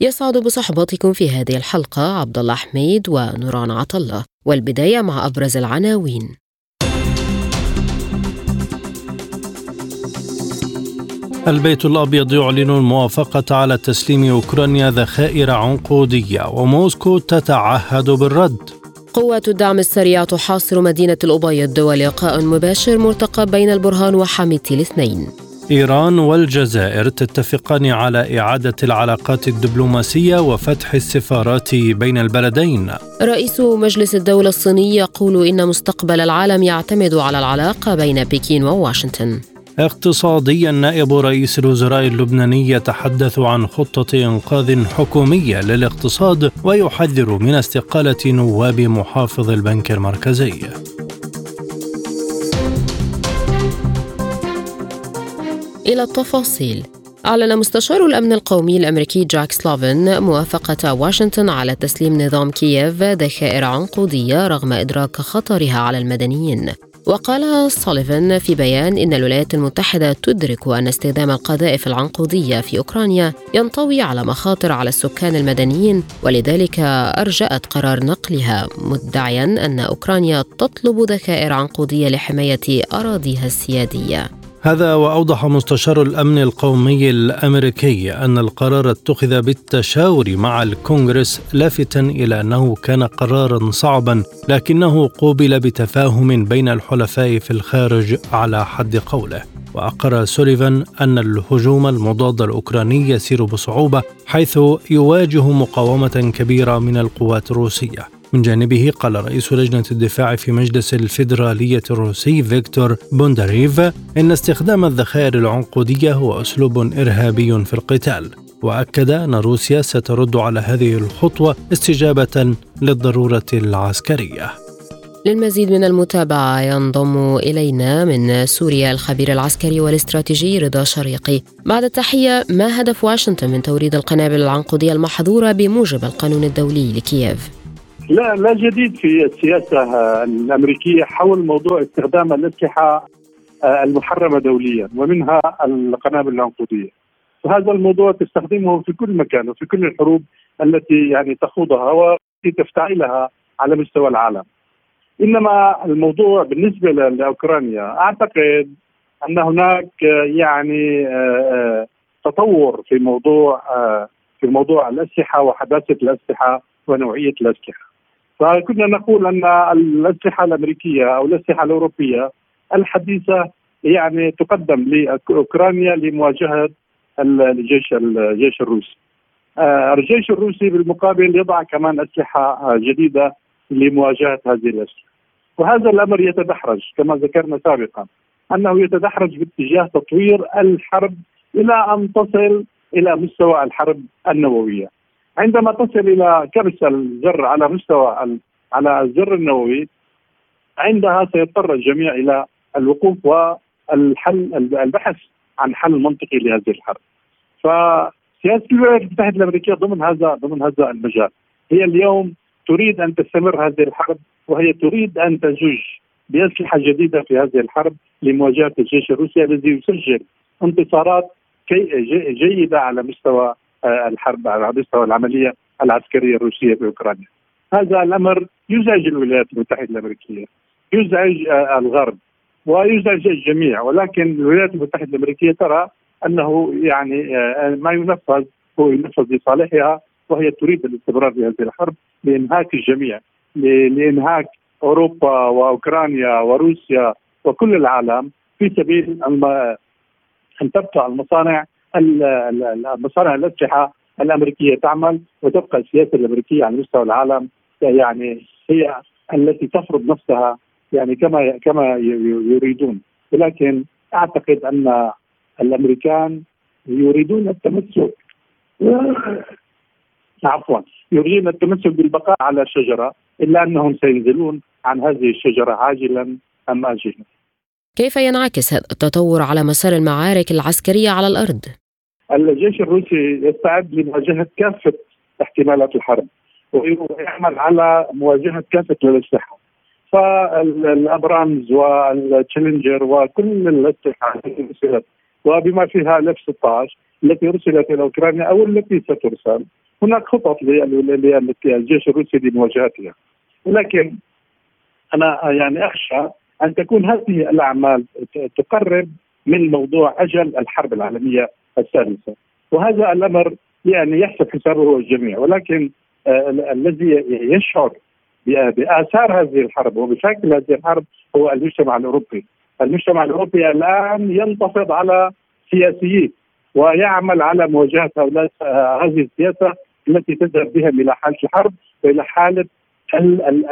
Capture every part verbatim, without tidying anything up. يسعد بصحبتكم في هذه الحلقة عبد الله حميد ونوران عطلة، والبداية مع أبرز العناوين. البيت الأبيض يعلن الموافقة على تسليم أوكرانيا ذخائر عنقودية، وموسكو تتعهد بالرد. قوات الدعم السريع تحاصر مدينة الأبيض، ولقاء مباشر مرتقب بين البرهان وحميتي الاثنين. إيران والجزائر تتفقان على إعادة العلاقات الدبلوماسية وفتح السفارات بين البلدين. رئيس مجلس الدولة الصيني يقول إن مستقبل العالم يعتمد على العلاقة بين بكين وواشنطن. اقتصاديا، نائب رئيس الوزراء اللبناني يتحدث عن خطة إنقاذ حكومية للاقتصاد، ويحذر من استقالة نواب محافظ البنك المركزي. إلى التفاصيل. أعلن مستشار الأمن القومي الأمريكي جاك سلوفن موافقة واشنطن على تسليم نظام كييف ذخائر عنقودية رغم إدراك خطرها على المدنيين. وقال سوليفان في بيان إن الولايات المتحدة تدرك أن استخدام القذائف العنقودية في أوكرانيا ينطوي على مخاطر على السكان المدنيين، ولذلك أرجأت قرار نقلها، مدعياً أن أوكرانيا تطلب ذخائر عنقودية لحماية أراضيها السيادية. هذا وأوضح مستشار الأمن القومي الأمريكي أن القرار اتخذ بالتشاور مع الكونغرس، لافتا إلى أنه كان قرارا صعبا لكنه قوبل بتفاهم بين الحلفاء في الخارج على حد قوله. وأقر سوليفان أن الهجوم المضاد الأوكراني يسير بصعوبة، حيث يواجه مقاومة كبيرة من القوات الروسية. من جانبه، قال رئيس لجنة الدفاع في مجلس الفيدرالية الروسي فيكتور بونداريف إن استخدام الذخائر العنقودية هو أسلوب إرهابي في القتال، وأكد أن روسيا سترد على هذه الخطوة استجابة للضرورة العسكرية. للمزيد من المتابعة ينضم إلينا من سوريا الخبير العسكري والاستراتيجي رضا شريقي. بعد التحية، ما هدف واشنطن من توريد القنابل العنقودية المحظورة بموجب القانون الدولي لكييف؟ لا لا جديد في السياسة الأمريكية حول موضوع استخدام الأسلحة المحرمة دوليا ومنها القنابل العنقودية، وهذا الموضوع تستخدمه في كل مكان وفي كل الحروب التي يعني تخوضها والتي تفتعلها على مستوى العالم. إنما الموضوع بالنسبة لأوكرانيا، أعتقد أن هناك يعني تطور في موضوع في موضوع الأسلحة وحداثة الأسلحة ونوعية الأسلحة. فكنا نقول أن الأسلحة الأمريكية أو الأسلحة الأوروبية الحديثة يعني تقدم لأوكرانيا لمواجهة الجيش الجيش الروسي. الجيش الروسي بالمقابل يضع كمان أسلحة جديدة لمواجهة هذه الأسلحة، وهذا الأمر يتدحرج كما ذكرنا سابقا، أنه يتدحرج باتجاه تطوير الحرب إلى أن تصل إلى مستوى الحرب النووية. عندما تصل إلى كبس الزر على مستوى على الزر النووي، عندها سيضطر الجميع إلى الوقوف والحل البحث عن حل منطقي لهذه الحرب. فسياسة الولايات المتحدة الأمريكية ضمن هذا ضمن هذا المجال هي اليوم تريد أن تستمر هذه الحرب، وهي تريد أن تزج بأسلحة جديدة في هذه الحرب لمواجهة الجيش الروسي الذي يسجل انتصارات جيدة على مستوى الحرب على مستوى العملية العسكرية الروسية في أوكرانيا. هذا الأمر يزعج الولايات المتحدة الأمريكية، يزعج الغرب ويزعج الجميع، ولكن الولايات المتحدة الأمريكية ترى أنه يعني ما ينفذ هو ينفذ لصالحها، وهي تريد الاستمرار بهذه الحرب لإنهاك الجميع، لإنهاك أوروبا وأوكرانيا وروسيا وكل العالم، في سبيل أن تبقى المصانع مصانع الأسلحة الأمريكية تعمل، وتبقى السياسة الأمريكية على مستوى العالم يعني هي التي تفرض نفسها يعني كما كما يريدون. ولكن أعتقد أن الأمريكان يريدون التمسك عفوا يريدون التمسك بالبقاء على الشجرة، إلا أنهم سينزلون عن هذه الشجرة عاجلا أم آجلا. كيف ينعكس هذا التطور على مسار المعارك العسكرية على الأرض؟ الجيش الروسي يستعد لمواجهة كافة احتمالات الحرب ويعمل على مواجهة كافة الأسلحة، فالأبرامز والتشالنجر وكل الأسلحة وبما فيها إف ستة عشر التي أرسلت إلى أوكرانيا أو التي سترسل. هناك خطط للجيش الروسي لمواجهتها، ولكن أنا يعني أخشى أن تكون هذه الأعمال تقرب من موضوع أجل الحرب العالمية الثالثة، وهذا الأمر يعني يحسب حسابه الجميع. ولكن الذي يشعر بآثار هذه الحرب وبشكل هذه الحرب هو المجتمع الأوروبي. المجتمع الأوروبي الآن ينتفض على سياسيه ويعمل على مواجهة هذه السياسة التي تذهب بها إلى حالة الحرب وإلى حالة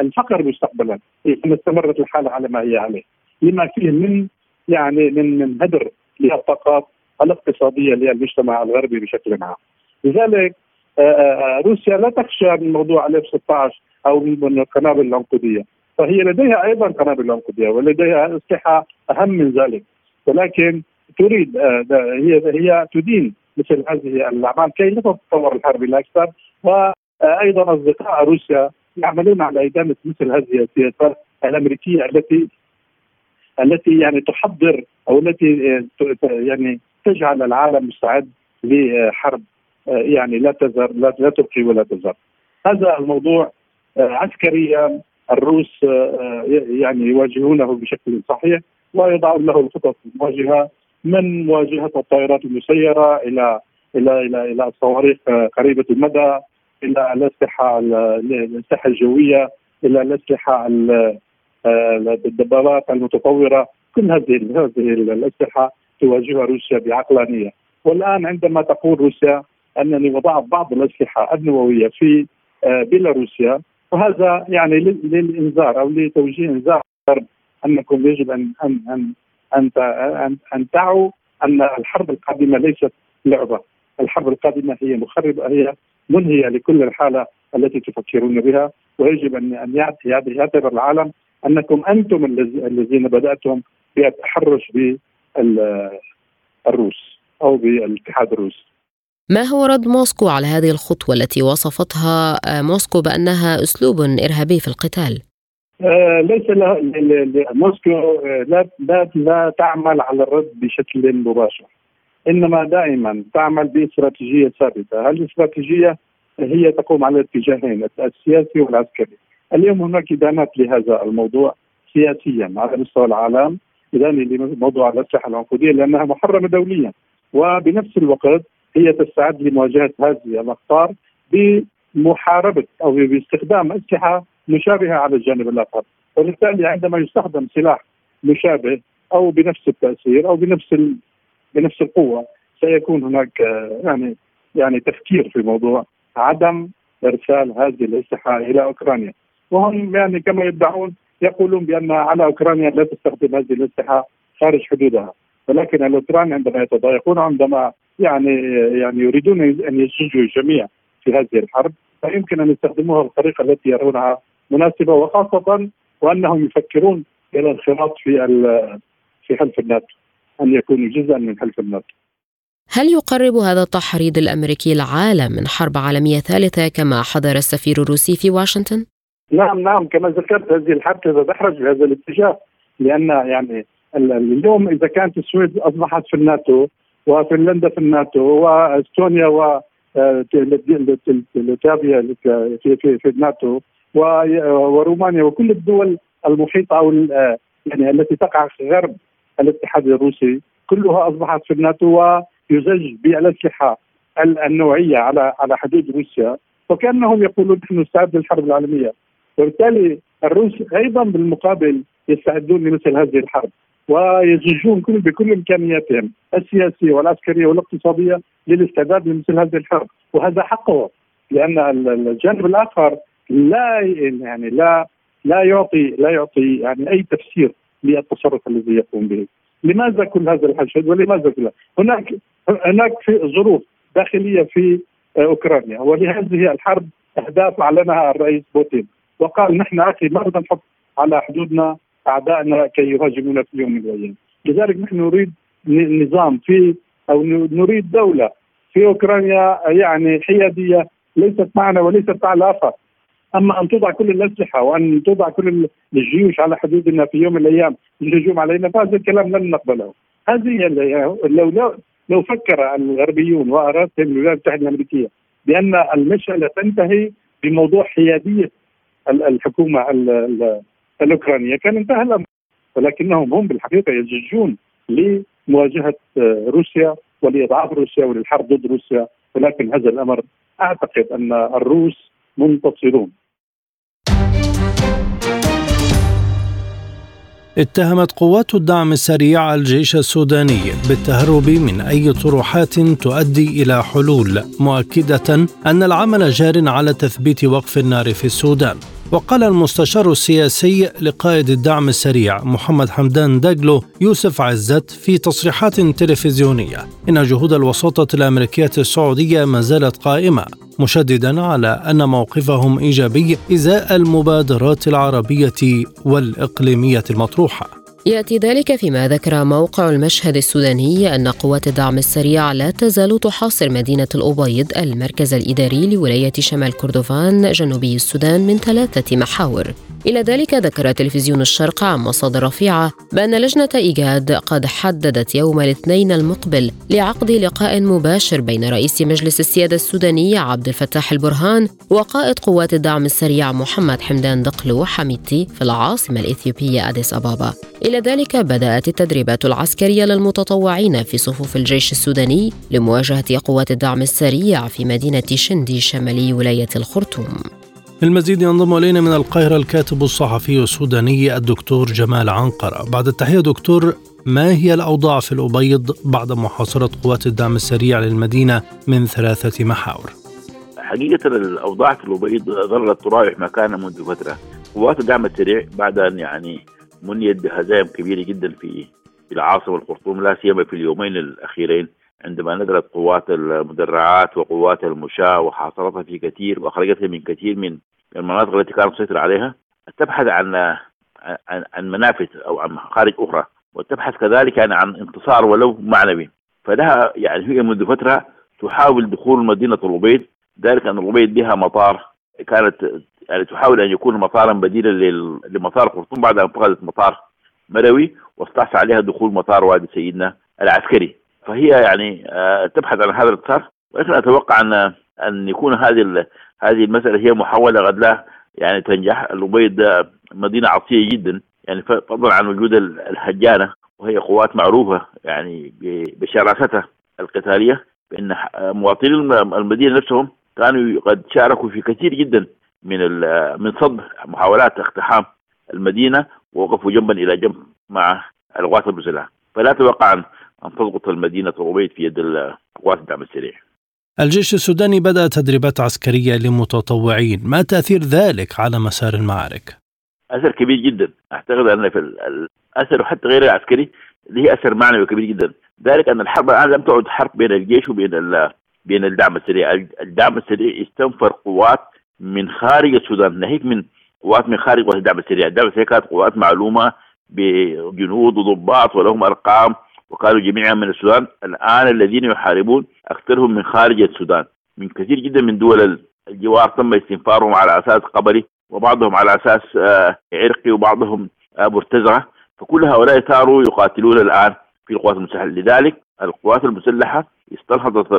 الفقر مستقبلا إذا استمرت الحالة على ما هي عليه، لما فيه من يعني من من هدر للطاقات الاقتصادية للمجتمع الغربي بشكل عام. لذلك روسيا لا تخشى من موضوع إف ستة عشر أو من القنابل العنقودية، فهي لديها أيضا قنابل عنقودية ولديها أسلحة أهم من ذلك، ولكن تريد هي هي تدين مثل هذه الأعمال كي لا تتطور الحرب إلى أكثر. وأيضا أصدقاء روسيا يعملون على إدامة مثل هذه السياسات الأمريكية التي التي يعني تحضر أو التي يعني تجعل العالم مستعد لحرب يعني لا تزر لا, لا تبقي ولا تزر. هذا الموضوع عسكريا الروس يعني يواجهونه بشكل صحيح ويضعون له الخطط المواجهة، من مواجهة الطائرات المسيرة إلى إلى إلى إلى الصواريخ قريبة المدى، إلى الأسلحة الأسلحة الجوية، إلى الأسلحة الدبابات المتطورة. كل هذه هذه الأسلحة تواجهها روسيا بعقلانية. والآن عندما تقول روسيا أنني وضعت بعض الأسلحة النووية في بيلاروسيا، وهذا يعني للإنذار أو لتوجيه إنذار أنكم يجب أن أن أن أن أن, أن تعوا أن الحرب القادمة ليست لعبة، الحرب القادمة هي مخربة، هي منهية لكل الحالة التي تفكرون بها، ويجب أن أن يعتبر العالم أنكم أنتم الذين بدأتم بالتحرش بالروس أو بالاتحاد الروسي. ما هو رد موسكو على هذه الخطوة التي وصفتها موسكو بأنها أسلوب إرهابي في القتال؟ آه ليس لا موسكو لا, لا لا تعمل على الرد بشكل مباشر، إنما دائما تعمل باستراتيجية ثابتة. هذه الاستراتيجية هي تقوم على اتجاهين، السياسي والعسكري. اليوم هناك دعمات لهذا الموضوع سياسيا على مستوى العالم، إذن لموضوع الأسلحة العنقودية لأنها محرمة دوليا، وبنفس الوقت هي تستعد لمواجهة هذه الأخطار بمحاربة أو باستخدام أسلحة مشابهة على الجانب الآخر. وبالتالي عندما يستخدم سلاح مشابه أو بنفس التأثير أو بنفس ال... بنفس القوة، سيكون هناك يعني يعني تفكير في موضوع عدم إرسال هذه الأسلحة إلى أوكرانيا. وهم يعني كما يدعون يقولون بأن على أوكرانيا لا تستخدم هذه الأسلحة خارج حدودها، ولكن الأوكران عندما يتضايقون، عندما يعني يعني يريدون أن يشجعوا الجميع في هذه الحرب، فيمكن أن يستخدموها بالطريقة التي يرونها مناسبة، وخاصة وأنهم يفكرون إلى الانخراط في في حلف الناتو، أن يكونوا جزءا من حلف الناتو. هل يقرب هذا التحريض الأمريكي العالم من حرب عالمية ثالثة كما حذر السفير الروسي في واشنطن؟ نعم نعم كما ذكرت، هذه الحرب تتدحرج بهذا الاتجاه، لأن يعني اليوم إذا كانت السويد أصبحت في الناتو وفنلندا في الناتو واستونيا و لاتفيا في في في الناتو ورومانيا وكل الدول المحيطه او يعني التي تقع غرب الاتحاد الروسي كلها اصبحت في الناتو ويزج بالاسلحه النوعيه على على حدود روسيا، وكانهم يقولون نحن نستعد للحرب العالميه. وبالتالي الروس ايضا بالمقابل يستعدون لمثل هذه الحرب ويزجون كل بكل إمكانياتهم السياسية والعسكرية والاقتصادية للاستعداد لمثل هذه الحرب، وهذا حقه، لأن الجانب الآخر لا يعني لا لا يعطي لا يعطي يعني أي تفسير للتصرف الذي يقوم به. لماذا كل هذا الحشد ولماذا كل هناك هناك في ظروف داخلية في أوكرانيا، ولهذه الحرب أهداف أعلنها الرئيس بوتين وقال نحن أخي لا نحط على حدودنا أعدائنا كي يهاجمونا في يوم من الأيام. لذلك نحن نريد نظام في أو نريد دولة في أوكرانيا يعني حيادية ليست معنا وليست على الأفق. أما أن توضع كل الأسلحة وأن توضع كل الجيوش على حدودنا في يوم من الأيام للهجوم علينا فهذا الكلام لن نقبله. هذه لو لو لو فكر الغربيون وأرادتهم الولايات المتحدة الأمريكية بأن المشكلة تنتهي بموضوع حيادية الحكومة الأوكرانية كان انتهى الأمر، ولكنهم هم بالحقيقة يزجون لمواجهة روسيا ولإضعاف روسيا وللحرب ضد روسيا، ولكن هذا الأمر أعتقد أن الروس منتصرون. اتهمت قوات الدعم السريع الجيش السوداني بالتهرب من أي طروحات تؤدي إلى حلول، مؤكدة أن العمل جار على تثبيت وقف النار في السودان. وقال المستشار السياسي لقائد الدعم السريع محمد حمدان دقلو يوسف عزت في تصريحات تلفزيونية إن جهود الوساطة الأمريكية السعودية ما زالت قائمة، مشددا على أن موقفهم إيجابي إزاء المبادرات العربية والإقليمية المطروحة. يأتي ذلك فيما ذكر موقع المشهد السوداني أن قوات الدعم السريع لا تزال تحاصر مدينة الأبيض المركز الإداري لولاية شمال كردفان جنوبي السودان من ثلاثة محاور. إلى ذلك ذكر تلفزيون الشرق عن مصادر رفيعة بأن لجنة إيغاد قد حددت يوم الاثنين المقبل لعقد لقاء مباشر بين رئيس مجلس السيادة السوداني عبد الفتاح البرهان وقائد قوات الدعم السريع محمد حمدان دقلو حميدتي في العاصمة الإثيوبية أديس أبابا. إلى ذلك بدأت التدريبات العسكرية للمتطوعين في صفوف الجيش السوداني لمواجهة قوات الدعم السريع في مدينة شندي شمالي ولاية الخرطوم. المزيد ينضم إلينا من القاهرة الكاتب الصحفي السوداني الدكتور جمال عنقرة. بعد التحية دكتور، ما هي الأوضاع في الأبيض بعد محاصرة قوات الدعم السريع للمدينة من ثلاثة محاور؟ حقيقة الأوضاع في الأبيض ظلت تراوح ما كان منذ فترة. قوات الدعم السريع بعد أن يعني منيت بهزائم كبيرة جدا في العاصمة الخرطوم، لا سيما في اليومين الأخيرين عندما نزلت قوات المدرعات وقوات المشاة وحاصرتها في كثير وأخرجتها من كثير من المناطق التي كانت مسيطرة عليها، تبحث عن عن منافذ أو عن خارج أخرى، وتبحث كذلك عن انتصار ولو معنوي. فلها يعني هي منذ فترة تحاول دخول مدينة الأبيض، ذلك أن الأبيض لها مطار كانت يعني تحاول أن يكون مطارا بديلا لمطار الخرطوم بعد أن فقدت مطار مروي واستعصى عليها دخول مطار وادي سيدنا العسكري. فهي يعني تبحث عن هذا الانتصار، ولكن أتوقع أن أن يكون هذه هذه المسألة هي محاولة قد لا يعني تنجح. الأبيض مدينة عصية جدا، يعني فضلا عن وجود الهجانة وهي قوات معروفة يعني بشراستها القتالية، بأن مواطني المدينة نفسهم كانوا قد شاركوا في كثير جدا من من صد محاولات اقتحام المدينة، ووقفوا جنبا إلى جنب مع القوات البزلاء. فلا توقع أن تسقط المدينة الأبيض في يد قوات الدعم السريع. الجيش السوداني بدأ تدريبات عسكرية لمتطوعين، ما تأثير ذلك على مسار المعارك؟ أثر كبير جدا، أعتقد أن في الأثر وحتى غير العسكري له أثر معنوي كبير جدا. ذلك أن الحرب الآن لم تعد حرب بين الجيش وبين ال بين الدعم السريع. الدعم السريع استنفر قوات من خارج السودان، ناهيك من قوات من خارج قوات الدعم السريع. الدعم السريع كانت قوات معلومة بجنود وضباط ولهم أرقام وكانوا جميعا من السودان. الآن الذين يحاربون أكثرهم من خارج السودان، من كثير جدا من دول الجوار تم استنفارهم على أساس قبلي وبعضهم على أساس عرقي وبعضهم مرتزعة، فكل هؤلاء صاروا يقاتلون الآن في القوات المسلحة. لذلك القوات المسلحة استنهضت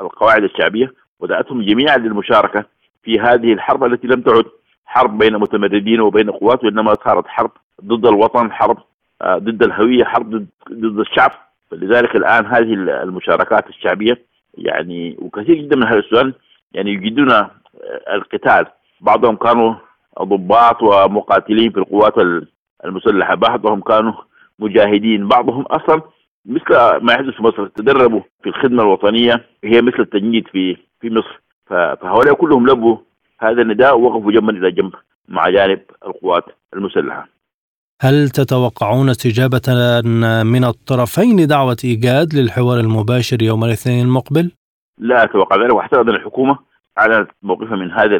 القواعد الشعبية ودعتهم جميعا للمشاركة في هذه الحرب التي لم تعد حرب بين متمردين وبين قوات، وإنما صارت حرب ضد الوطن، حرب ضد الهوية، حرب ضد الشعب. فلذلك الآن هذه المشاركات الشعبية يعني وكثير جدا من أهل السودان يعني يجدون القتال. بعضهم كانوا ضباط ومقاتلين في القوات المسلحة، بعضهم كانوا مجاهدين، بعضهم أصلا مثل ما يحدث في مصر تدربوا في الخدمة الوطنية، هي مثل التجنيد في في مصر. فهؤلاء كلهم لبوا هذا النداء ووقفوا جنبا إلى جنب مع جانب القوات المسلحة. هل تتوقعون استجابة من الطرفين دعوة إيجاد للحوار المباشر يوم الاثنين المقبل؟ لا أتوقع ذلك، واعتقد أن الحكومة اعلنت موقفها من هذا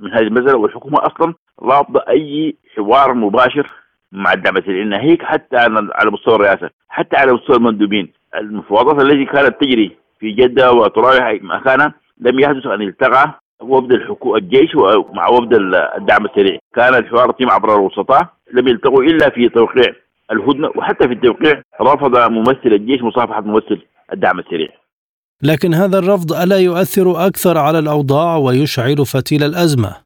من هذه المساله، والحكومه اصلا رافضه اي حوار مباشر مع الدعم، لان هيك حتى على مستوى الرئاسه حتى على مستوى المندوبين المفاوضات التي كانت تجري في جده وتراوح مكانها لم يحدث ان يلتقى وفد الحكومه الجيش مع وفد الدعم السريع، كان الحوار يتم عبر الوسطاء، لم يلتقوا الا في توقيع الهدنه، وحتى في التوقيع رفض ممثل الجيش مصافحه ممثل الدعم السريع. لكن هذا الرفض ألا يؤثر أكثر على الأوضاع ويشعل فتيل الأزمة؟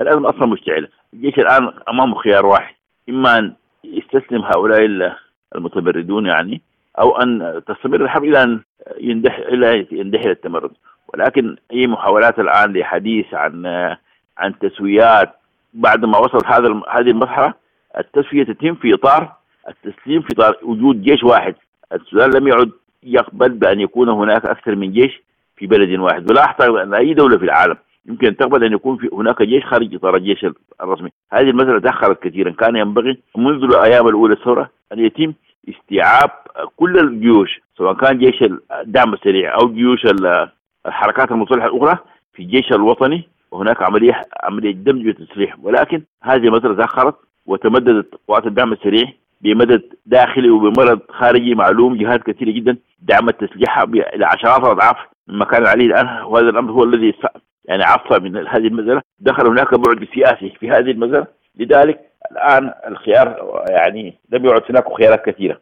الأزمة أصلا مشتعلة، الجيش الآن أمامه خيار واحد، إما أن يستسلم هؤلاء المتمردون يعني، أو أن تستمر الحرب إلى أن يندح إلى يندحل التمرد، ولكن أي محاولات الآن لحديث عن عن تسويات بعد ما وصل هذا هذه المرحلة، التسوية تتم في إطار التسليم، في إطار وجود جيش واحد. السودان لم يعد يقبل بأن يكون هناك أكثر من جيش في بلد واحد، ولا أعتقد أن أي دولة في العالم يمكن أن تقبل أن يكون في هناك جيش خارج إطار الجيش الرسمي. هذه المسألة تأخرت كثيرا، كان ينبغي منذ الأيام الأولى الثورة أن يتم استيعاب كل الجيوش، سواء كان جيش الدعم السريع أو جيوش الحركات المسلحة الأخرى في الجيش الوطني، وهناك عملية عملية دمج وتسليح، ولكن هذه المسألة تأخرت وتمددت قوات الدعم السريع بمدد داخلي وبمرض خارجي معلوم، جهات كثيرة جدا دعمت تسليحها إلى عشرات الأضعاف مما كان عليه الآن، وهذا الأمر هو الذي يعني عصى من هذه المسألة، دخل هناك بعد سياسي في هذه المسألة، لذلك الآن الخيار يعني لم يعد هناك خيارات كثيرة.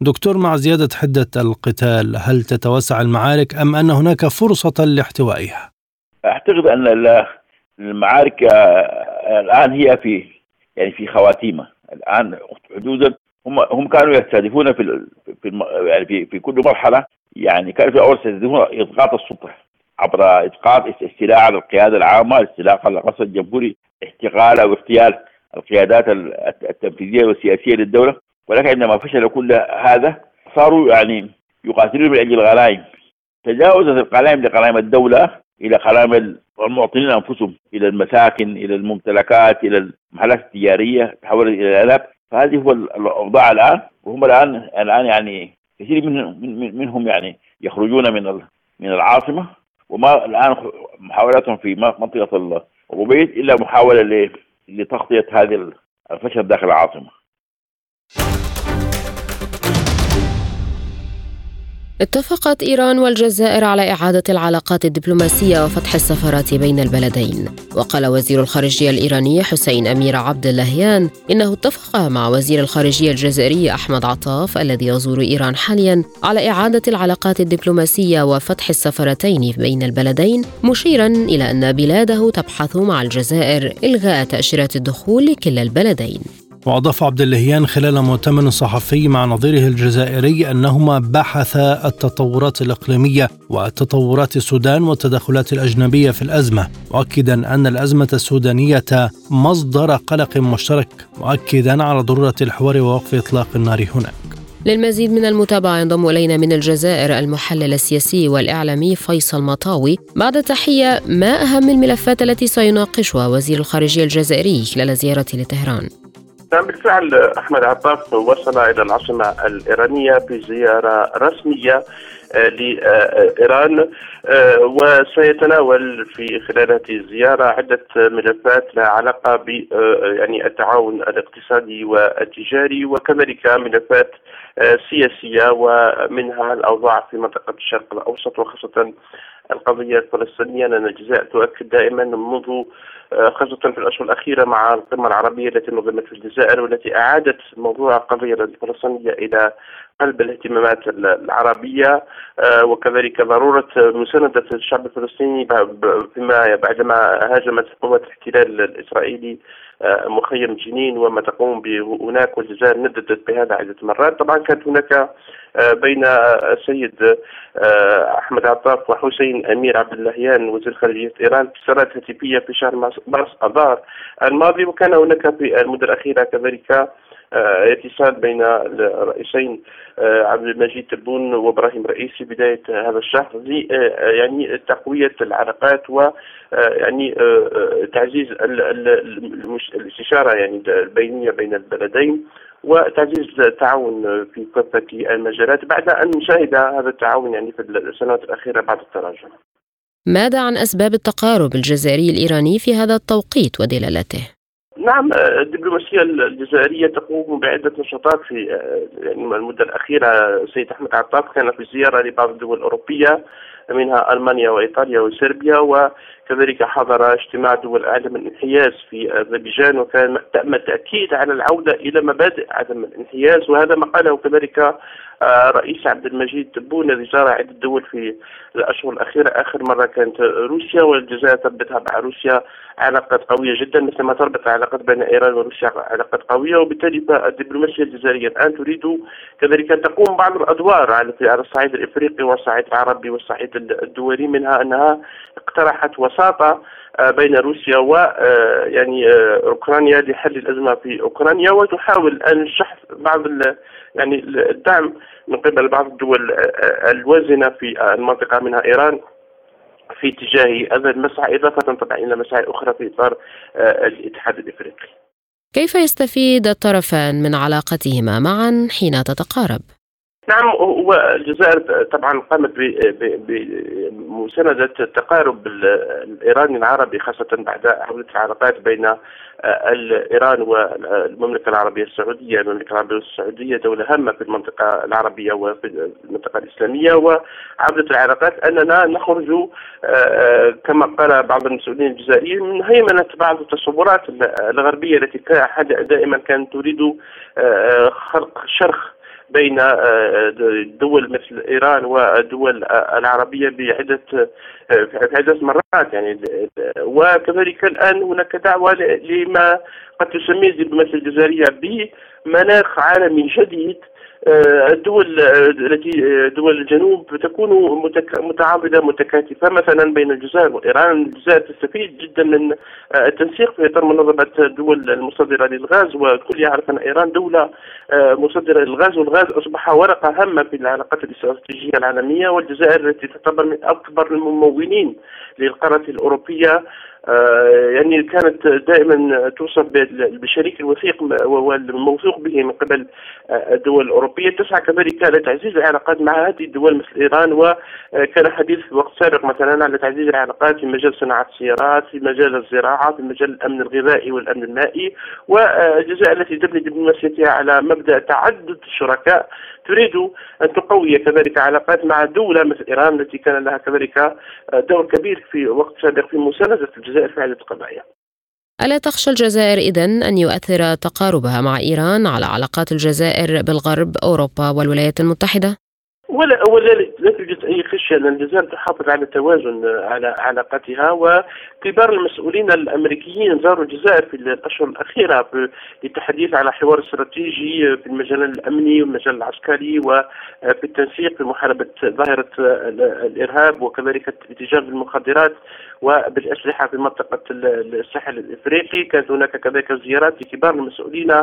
دكتور، مع زيادة حدة القتال هل تتوسع المعارك أم أن هناك فرصة لاحتوائها؟ أعتقد أن المعارك الآن هي في يعني في خواتيمها الآن حدودا، هم هم كانوا يستهدفون في في يعني في, في كل مرحلة، يعني كانوا في أول يستهدفون إضغاط السلطة عبر إسقاط استيلاء على القيادة العامة، استيلاء على القصر الجمهوري، احتقال أو اغتيال القيادات التنفيذية والسياسية للدولة، ولكن عندما فشل كل هذا صاروا يعني يقاتلون من أجل الغرائم، تجاوزت الغرائم لغرائم الدولة إلى غرائم المواطنين أنفسهم، إلى المساكن، إلى الممتلكات، إلى المحلات التجارية، تحولت إلى الآلات، فهذه هو الأوضاع الآن، وهم الآن الآن يعني كثير منهم منهم يعني يخرجون من من العاصمة، وما الآن محاولاتهم في منطقة الربيع إلا محاولة لتغطية هذه الفشل داخل العاصمة. اتفقت إيران والجزائر على إعادة العلاقات الدبلوماسية وفتح السفارات بين البلدين، وقال وزير الخارجية الإيراني حسين أمير عبداللهيان إنه اتفق مع وزير الخارجية الجزائري أحمد عطاف الذي يزور إيران حاليا على إعادة العلاقات الدبلوماسية وفتح السفارتين بين البلدين، مشيرا إلى أن بلاده تبحث مع الجزائر إلغاء تأشيرات الدخول لكلا البلدين. وأضاف عبداللهيان خلال مؤتمر صحفي مع نظيره الجزائري أنهما بحثا التطورات الإقليمية وتطورات السودان والتدخلات الأجنبية في الأزمة، مؤكدا أن الأزمة السودانية مصدر قلق مشترك، مؤكدا على ضرورة الحوار ووقف إطلاق النار هناك. للمزيد من المتابعة ينضم إلينا من الجزائر المحلل السياسي والإعلامي فيصل مطاوي. بعد تحية، ما أهم الملفات التي سيناقشها وزير الخارجية الجزائري خلال زيارته لطهران؟ نعم بالفعل، أحمد عطاف وصل إلى العاصمة الإيرانية بزيارة رسمية لإيران، وسيتناول في خلال هذه الزيارة عدة ملفات لها علاقة ب يعني التعاون الاقتصادي والتجاري، وكذلك ملفات سياسية ومنها الأوضاع في منطقة الشرق الأوسط وخاصة القضية الفلسطينية، لأن الجزائر تؤكد دائما منذ خاصة في الأشهر الأخيرة مع القمة العربية التي نظمتها الجزائر والتي أعادت موضوع القضية الفلسطينية إلى قلب الاهتمامات العربية، وكذلك ضرورة مساندة الشعب الفلسطيني فيما بعدما هاجمت قوات الاحتلال الإسرائيلي مخيم جنين وما تقوم به هناك، والجزائر نددت بهذا عدة مرات. طبعا كانت هناك بين السيد أحمد عطاف وحسين أمير عبداللهيان وزير خارجية إيران اتصالات هاتفية في شهر مارس آذار الماضي، وكان هناك في المدة الأخيرة كذلك اتصال بين الرئيسين عبد المجيد تبون وابراهيم رئيسي بداية هذا الشهر يعني تقوية العلاقات ويعني تعزيز الاستشارة يعني البينية بين البلدين وتعزيز التعاون في كافة المجالات بعد أن نشاهد هذا التعاون يعني في السنوات الأخيرة بعد التراجع. ماذا عن أسباب التقارب الجزائري الإيراني في هذا التوقيت ودلالته؟ نعم، الدبلوماسية الجزائرية تقوم بعدة نشاطات في يعني المدة الأخيرة. سيد أحمد عطاف كان في زيارة لبعض الدول الأوروبية منها ألمانيا وإيطاليا وصربيا، وكذلك حضر اجتماع دول عدم الانحياز في أذربيجان، وكان تم التأكيد على العودة إلى مبادئ عدم الانحياز، وهذا ما قاله كذلك رئيس عبد المجيد تبون الذي زار عدة دول في الأشهر الأخيرة. آخر مرة كانت روسيا، والجزائر تربطها مع روسيا علاقات قوية جدا مثل ما تربط علاقات بين إيران وروسيا علاقات قوية، وبالتالي الدبلوماسية الجزائرية الآن تريد كذلك أن تقوم بعض الأدوار على الصعيد الإفريقي والصعيد العربي والصعيد الدولي، منها أنها اقترحت وساطة بين روسيا و يعني أوكرانيا لحل الأزمة في أوكرانيا، وتحاول الآن شحذ بعض يعني الدعم من قبل بعض الدول الوازنة في المنطقة منها إيران في اتجاه هذا المسعى، إضافة طبعا إلى مسعى أخرى في إطار الاتحاد الإفريقي. كيف يستفيد الطرفان من علاقتهما معا حين تتقارب؟ نعم، هو الجزائر طبعا قامت بمساندة التقارب الإيراني العربي خاصة بعد عودة العلاقات بين الإيران والمملكة العربية السعودية. المملكة العربية السعودية دولة هامة في المنطقة العربية وفي المنطقة الإسلامية، وعودة العلاقات أننا نخرج كما قال بعض المسؤولين الجزائريين من هيمنة بعض التصورات الغربية التي دائما كانت تريد خلق شرخ بين دول مثل إيران ودول العربية بعدة عدة مرات يعني. وكذلك الآن هناك دعوة لما قد تسميه الدبلوماسية الجزائرية بمناخ عالمي جديد. الدول التي دول الجنوب تكون متعاضدة متكاتفة مثلا بين الجزائر وإيران. الجزائر تستفيد جدا من التنسيق في إطار منظمة الدول المصدرة للغاز، وكل يعرف أن إيران دولة مصدرة للغاز، والغاز أصبح ورقة هامة في العلاقات الاستراتيجية العالمية، والجزائر التي تعتبر من أكبر الممولين للقارة الأوروبية يعني كانت دائما توصف بالشريك الوثيق والموثوق به من قبل الدول الأوروبية. تسعى كذلك لتعزيز العلاقات مع هذه الدول مثل إيران، وكان حديث في وقت سابق مثلا على تعزيز العلاقات في مجال صناعة السيارات، في مجال الزراعة، في مجال الأمن الغذائي والأمن المائي. والجزائر التي تبني دبلوماسيتها على مبدأ تعدد الشركاء تريد أن تقوي كذلك علاقات مع دولة مثل إيران التي كان لها كذلك دور كبير في وقت سابق في مساندة الجزائر في عدة قضايا. ألا تخشى الجزائر إذن أن يؤثر تقاربها مع إيران على علاقات الجزائر بالغرب، أوروبا والولايات المتحدة؟ ولا ولا لا توجد أي خشية، لأن الجزائر تحافظ على توازن على علاقاتها. وكبار المسؤولين الأمريكيين زاروا الجزائر في الأشهر الأخيرة للتحديث على حوار استراتيجي في المجال الأمني والمجال العسكري وفي التنسيق في محاربة ظاهرة الإرهاب وكذلك التجارة بالمخدرات وبالأسلحة في منطقة الساحل الإفريقي. كانت هناك كذلك زيارات لكبار المسؤولين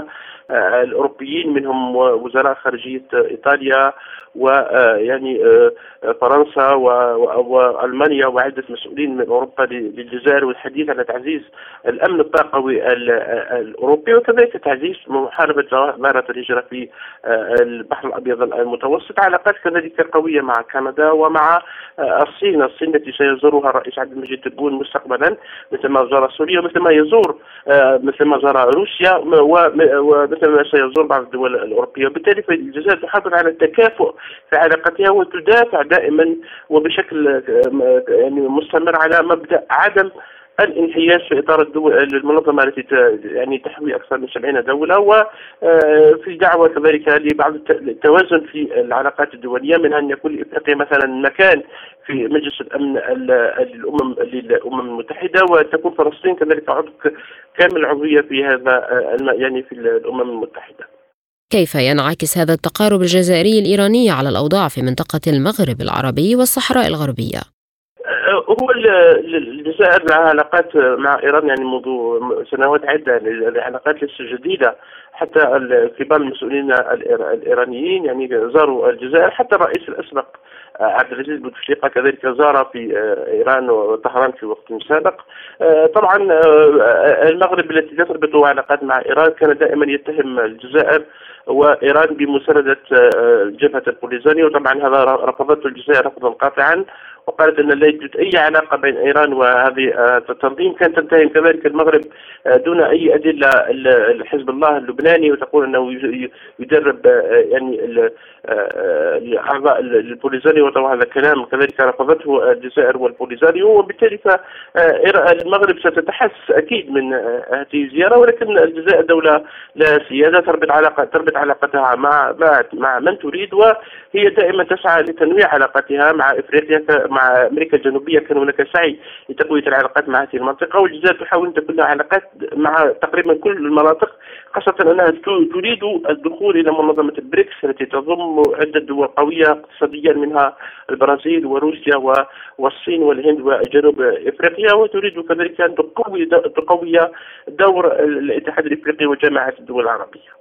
الأوروبيين منهم وزراء خارجية إيطاليا و يعني فرنسا وألمانيا وعدة مسؤولين من أوروبا للجزائر، والحديث على تعزيز الأمن الطاقوي الأوروبي وكذلك تعزيز محاربة ظاهرة الهجرة في البحر الأبيض المتوسط. علاقات كذلك قوية مع كندا ومع الصين، الصين التي سيزورها الرئيس عبد المجيد تبون مستقبلا مثل ما زار سوريا ومثل ما يزور مثل ما زار روسيا ومثل ما سيزور بعض الدول الأوروبية. وبالتالي الجزائر تحافظ على التكافؤ في علاقتها وتدافع دائما وبشكل يعني مستمر على مبدأ عدم الانحياز في إطار الدول المنظمة التي يعني تحوي أكثر من سبعين دولة، وفي دعوة كذلك لبعض التوازن في العلاقات الدولية، من أن يكون لإفريقيا مثلا مكان في مجلس الأمن للأمم للأمم المتحدة، وتكون فلسطين كذلك عضو كامل عضوية في هذا يعني في الأمم المتحدة. كيف ينعكس هذا التقارب الجزائري الإيراني على الأوضاع في منطقة المغرب العربي والصحراء الغربية؟ هو الجزائر لها علاقات مع إيران يعني منذ سنوات عدة، العلاقات لسه جديدة. حتى كبار المسؤولين الإيرانيين يعني زاروا الجزائر، حتى الرئيس الأسبق عبد العزيز بوتفليقة كذلك زار في إيران وطهران في وقت سابق. طبعا المغرب التي تربط علاقات مع إيران كان دائما يتهم الجزائر وإيران بمساندة جبهة البوليزاريو، وطبعا هذا رفضته الجزائر رفضا قاطعا، وقالت أن لا يوجد أي علاقة بين إيران وهذه التنظيم. كانت تتهم كذلك المغرب دون أي أدلة حزب الله اللبناني، وتقول أنه يدرب يعني أعضاء البوليزاريو، وطبعا هذا الكلام كذلك رفضته الجزائر والبوليزاريو، وبالتالي فالمغرب ستتحسس أكيد من هذه الزيارة. ولكن الجزائر دولة لا سيادة، تربط علاقة تربط علاقتها مع مع من تريد، وهي دائما تسعى لتنويع علاقتها مع إفريقيا، مع أمريكا الجنوبية كان هناك سعي لتقوية العلاقات مع هذه المنطقة، والجزائر تحاول أن تكون لها علاقات مع تقريبا كل المناطق، خاصة أنها تريد الدخول إلى منظمة البريكس التي تضم عدة دول قوية اقتصاديا منها البرازيل وروسيا والصين والهند وجنوب إفريقيا، وتريد كذلك أن تقوي تقوي دور الاتحاد الإفريقي وجماعة الدول العربية.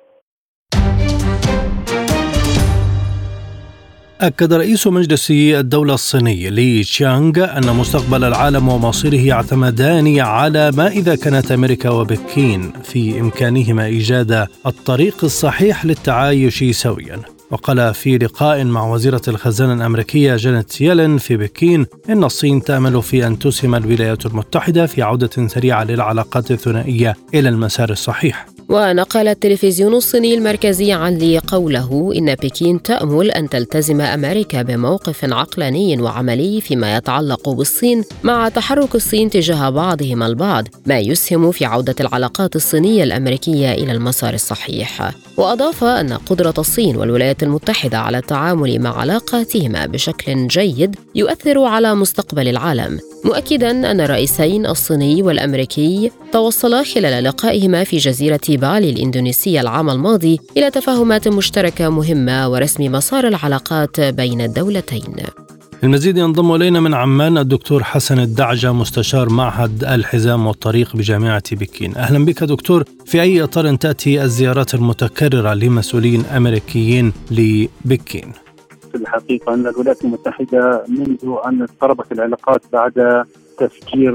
أكد رئيس مجلس الدولة الصيني لي تشانغ أن مستقبل العالم ومصيره يعتمدان على ما إذا كانت أمريكا وبكين في إمكانهما إيجاد الطريق الصحيح للتعايش سوياً. وقال في لقاء مع وزيرة الخزانة الأمريكية جانيت ييلن في بكين إن الصين تأمل في أن تسهم الولايات المتحدة في عودة سريعة للعلاقات الثنائية إلى المسار الصحيح. ونقل التلفزيون الصيني المركزي عن لي قوله إن بكين تأمل أن تلتزم أمريكا بموقف عقلاني وعملي فيما يتعلق بالصين مع تحرك الصين تجاه بعضهما البعض، ما يسهم في عودة العلاقات الصينية الأمريكية إلى المسار الصحيح. وأضاف أن قدرة الصين والولايات المتحدة على التعامل مع علاقاتهما بشكل جيد يؤثر على مستقبل العالم، مؤكداً أن الرئيسين الصيني والأمريكي توصلا خلال لقائهما في جزيرة بالي الإندونيسية العام الماضي إلى تفاهمات مشتركة مهمة ورسم مسار العلاقات بين الدولتين. المزيد ينضم إلينا من عمان الدكتور حسن الدعجة، مستشار معهد الحزام والطريق بجامعة بكين. أهلا بك دكتور. في أي إطار تأتي الزيارات المتكررة لمسؤولين أمريكيين لبكين؟ في الحقيقة أن الولايات المتحدة منذ أن اضطربت العلاقات بعد تفجير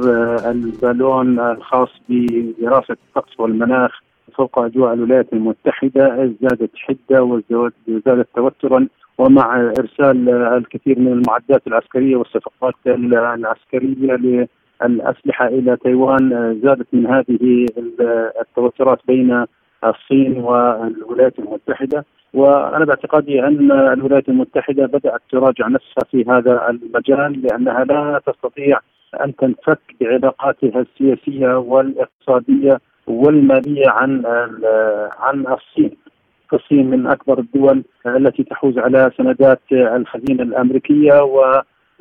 البالون الخاص بدراسة الطقس والمناخ فوق أجواء الولايات المتحدة زادت حدة وزادت توترا، ومع إرسال الكثير من المعدات العسكرية والصفقات العسكرية للأسلحة إلى تايوان زادت من هذه التوترات بين الصين والولايات المتحدة. وأنا باعتقادي أن الولايات المتحدة بدأت تراجع نفسها في هذا المجال، لأنها لا تستطيع أن تنفك بعلاقاتها السياسية والاقتصادية والمالية عن عن الصين. الصين من أكبر الدول التي تحوز على سندات الخزينة الأمريكية،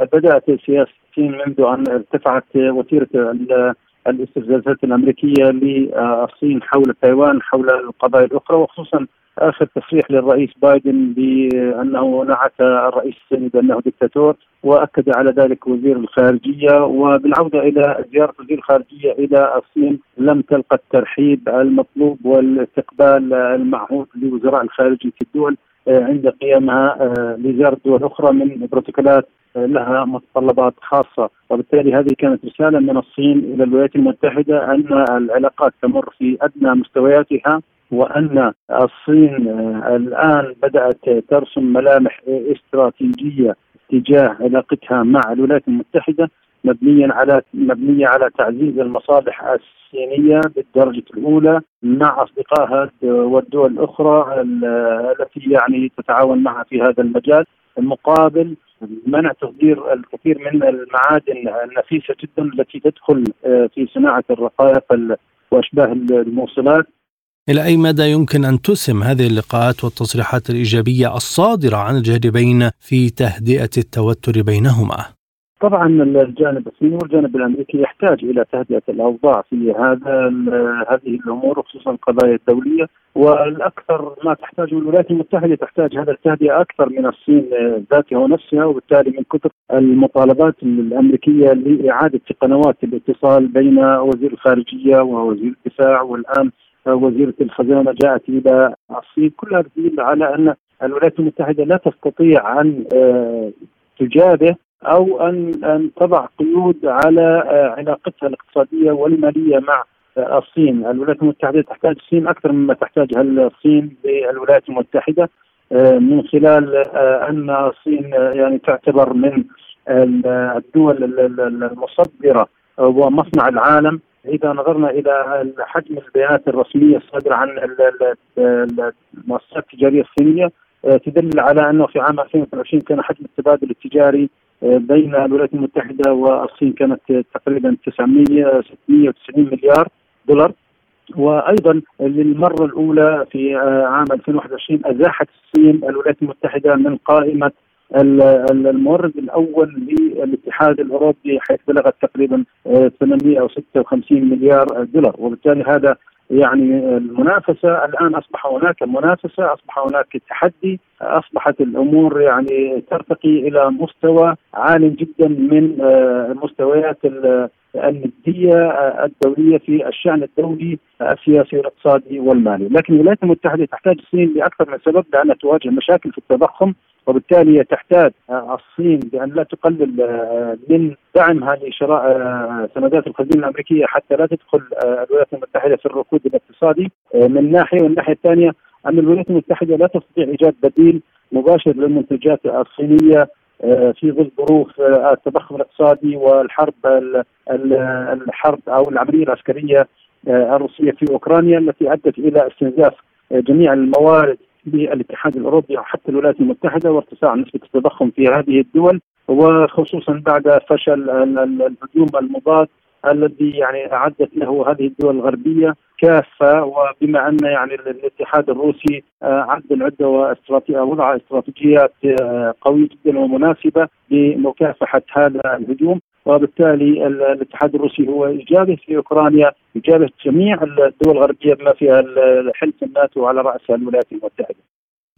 وبدأت سياسة الصين منذ أن ارتفعت وتيرة الاستفزازات الأمريكية للصين حول تايوان حول القضايا الأخرى، وخصوصا آخر تصريح للرئيس بايدن بأنه نعت الرئيس الصيني بأنه دكتاتور، وأكد على ذلك وزير الخارجية. وبالعودة إلى زيارة وزير الخارجية إلى الصين لم تلقى الترحيب المطلوب والاستقبال المعهود لوزراء الخارجية في الدول عند قيامها لزيارة دول أخرى من بروتوكولات لها متطلبات خاصة. وبالتالي هذه كانت رسالة من الصين إلى الولايات المتحدة أن العلاقات تمر في أدنى مستوياتها، وأن الصين الآن بدأت ترسم ملامح استراتيجية تجاه علاقتها مع الولايات المتحدة مبنية على مبنية على تعزيز المصالح الصينية بالدرجة الأولى مع أصدقائها والدول الأخرى التي يعني تتعاون معها في هذا المجال، مقابل منع تصدير الكثير من المعادن النفيسة جدا التي تدخل في صناعة الرقائق وأشباه الموصلات. إلى أي مدى يمكن أن تسهم هذه اللقاءات والتصريحات الإيجابية الصادرة عن الجانبين في تهدئة التوتر بينهما؟ طبعا الجانب الصيني والجانب الأمريكي يحتاج إلى تهدئة الأوضاع في هذا هذه الأمور، خصوصا القضايا الدولية. والأكثر ما تحتاجه الولايات المتحدة تحتاج هذا التهدئة أكثر من الصين ذاتها ونفسها، وبالتالي من كثر المطالبات الأمريكية لإعادة قنوات الاتصال بين وزير الخارجية ووزير الدفاع والآن وزيرة الخزانة جاءت إلى الصين، كلها تدل على أن الولايات المتحدة لا تستطيع أن تجابه أو أن أن تضع قيود على علاقتها الاقتصادية والمالية مع الصين. الولايات المتحدة تحتاج الصين أكثر مما تحتاجها الصين للولايات المتحدة، من خلال أن الصين يعني تعتبر من الدول المصدرة ومصنع العالم. إذا نظرنا إلى حجم البيانات الرسمية الصادرة عن المؤسسات التجارية الصينية تدل على أنه في عام ألفين وعشرين كان حجم التبادل التجاري بين الولايات المتحدة والصين كانت تقريبا ستمائة وتسعين مليار دولار. وأيضا للمرة الأولى في عام ألفين وواحد وعشرين أزاحت الصين الولايات المتحدة من قائمة المورد الأول للاتحاد الأوروبي حيث بلغت تقريبا ثمانمائة وستة وخمسين مليار دولار. وبالتالي هذا يعني المنافسة الآن أصبح هناك منافسة، أصبح هناك تحدي، أصبحت الأمور يعني ترتقي إلى مستوى عال جدا من المستويات الندية الدولية في الشأن الدولي السياسي والاقتصادي والمالي. لكن الولايات المتحدة تحتاج الصين لأكثر من سبب لأنها تواجه مشاكل في التضخم، وبالتالي تحتاج الصين بأن لا تقلل من دعمها لشراء سندات الخزينة الأمريكية حتى لا تدخل الولايات المتحدة في الركود الاقتصادي من ناحية، والناحية الثانية أن الولايات المتحدة لا تستطيع إيجاد بديل مباشر للمنتجات الصينية في ظل ظروف التضخم الاقتصادي والحرب الحرب أو العملية العسكرية الروسية في أوكرانيا التي أدت إلى استنزاف جميع الموارد بالاتحاد الأوروبي وحتى الولايات المتحدة وارتفاع نسبة التضخم في هذه الدول، وخصوصا بعد فشل الهجوم المضاد الذي يعني أعدت له هذه الدول الغربية كافة. وبما أن يعني الاتحاد الروسي عدل عدة ووضع استراتيجيات قوية جدا ومناسبة لمكافحة هذا الهجوم، وبالتالي الاتحاد الروسي هو يجابه في أوكرانيا، يجابه جميع الدول الغربية بما فيها حلف الناتو على رأسها الولايات المتحدة.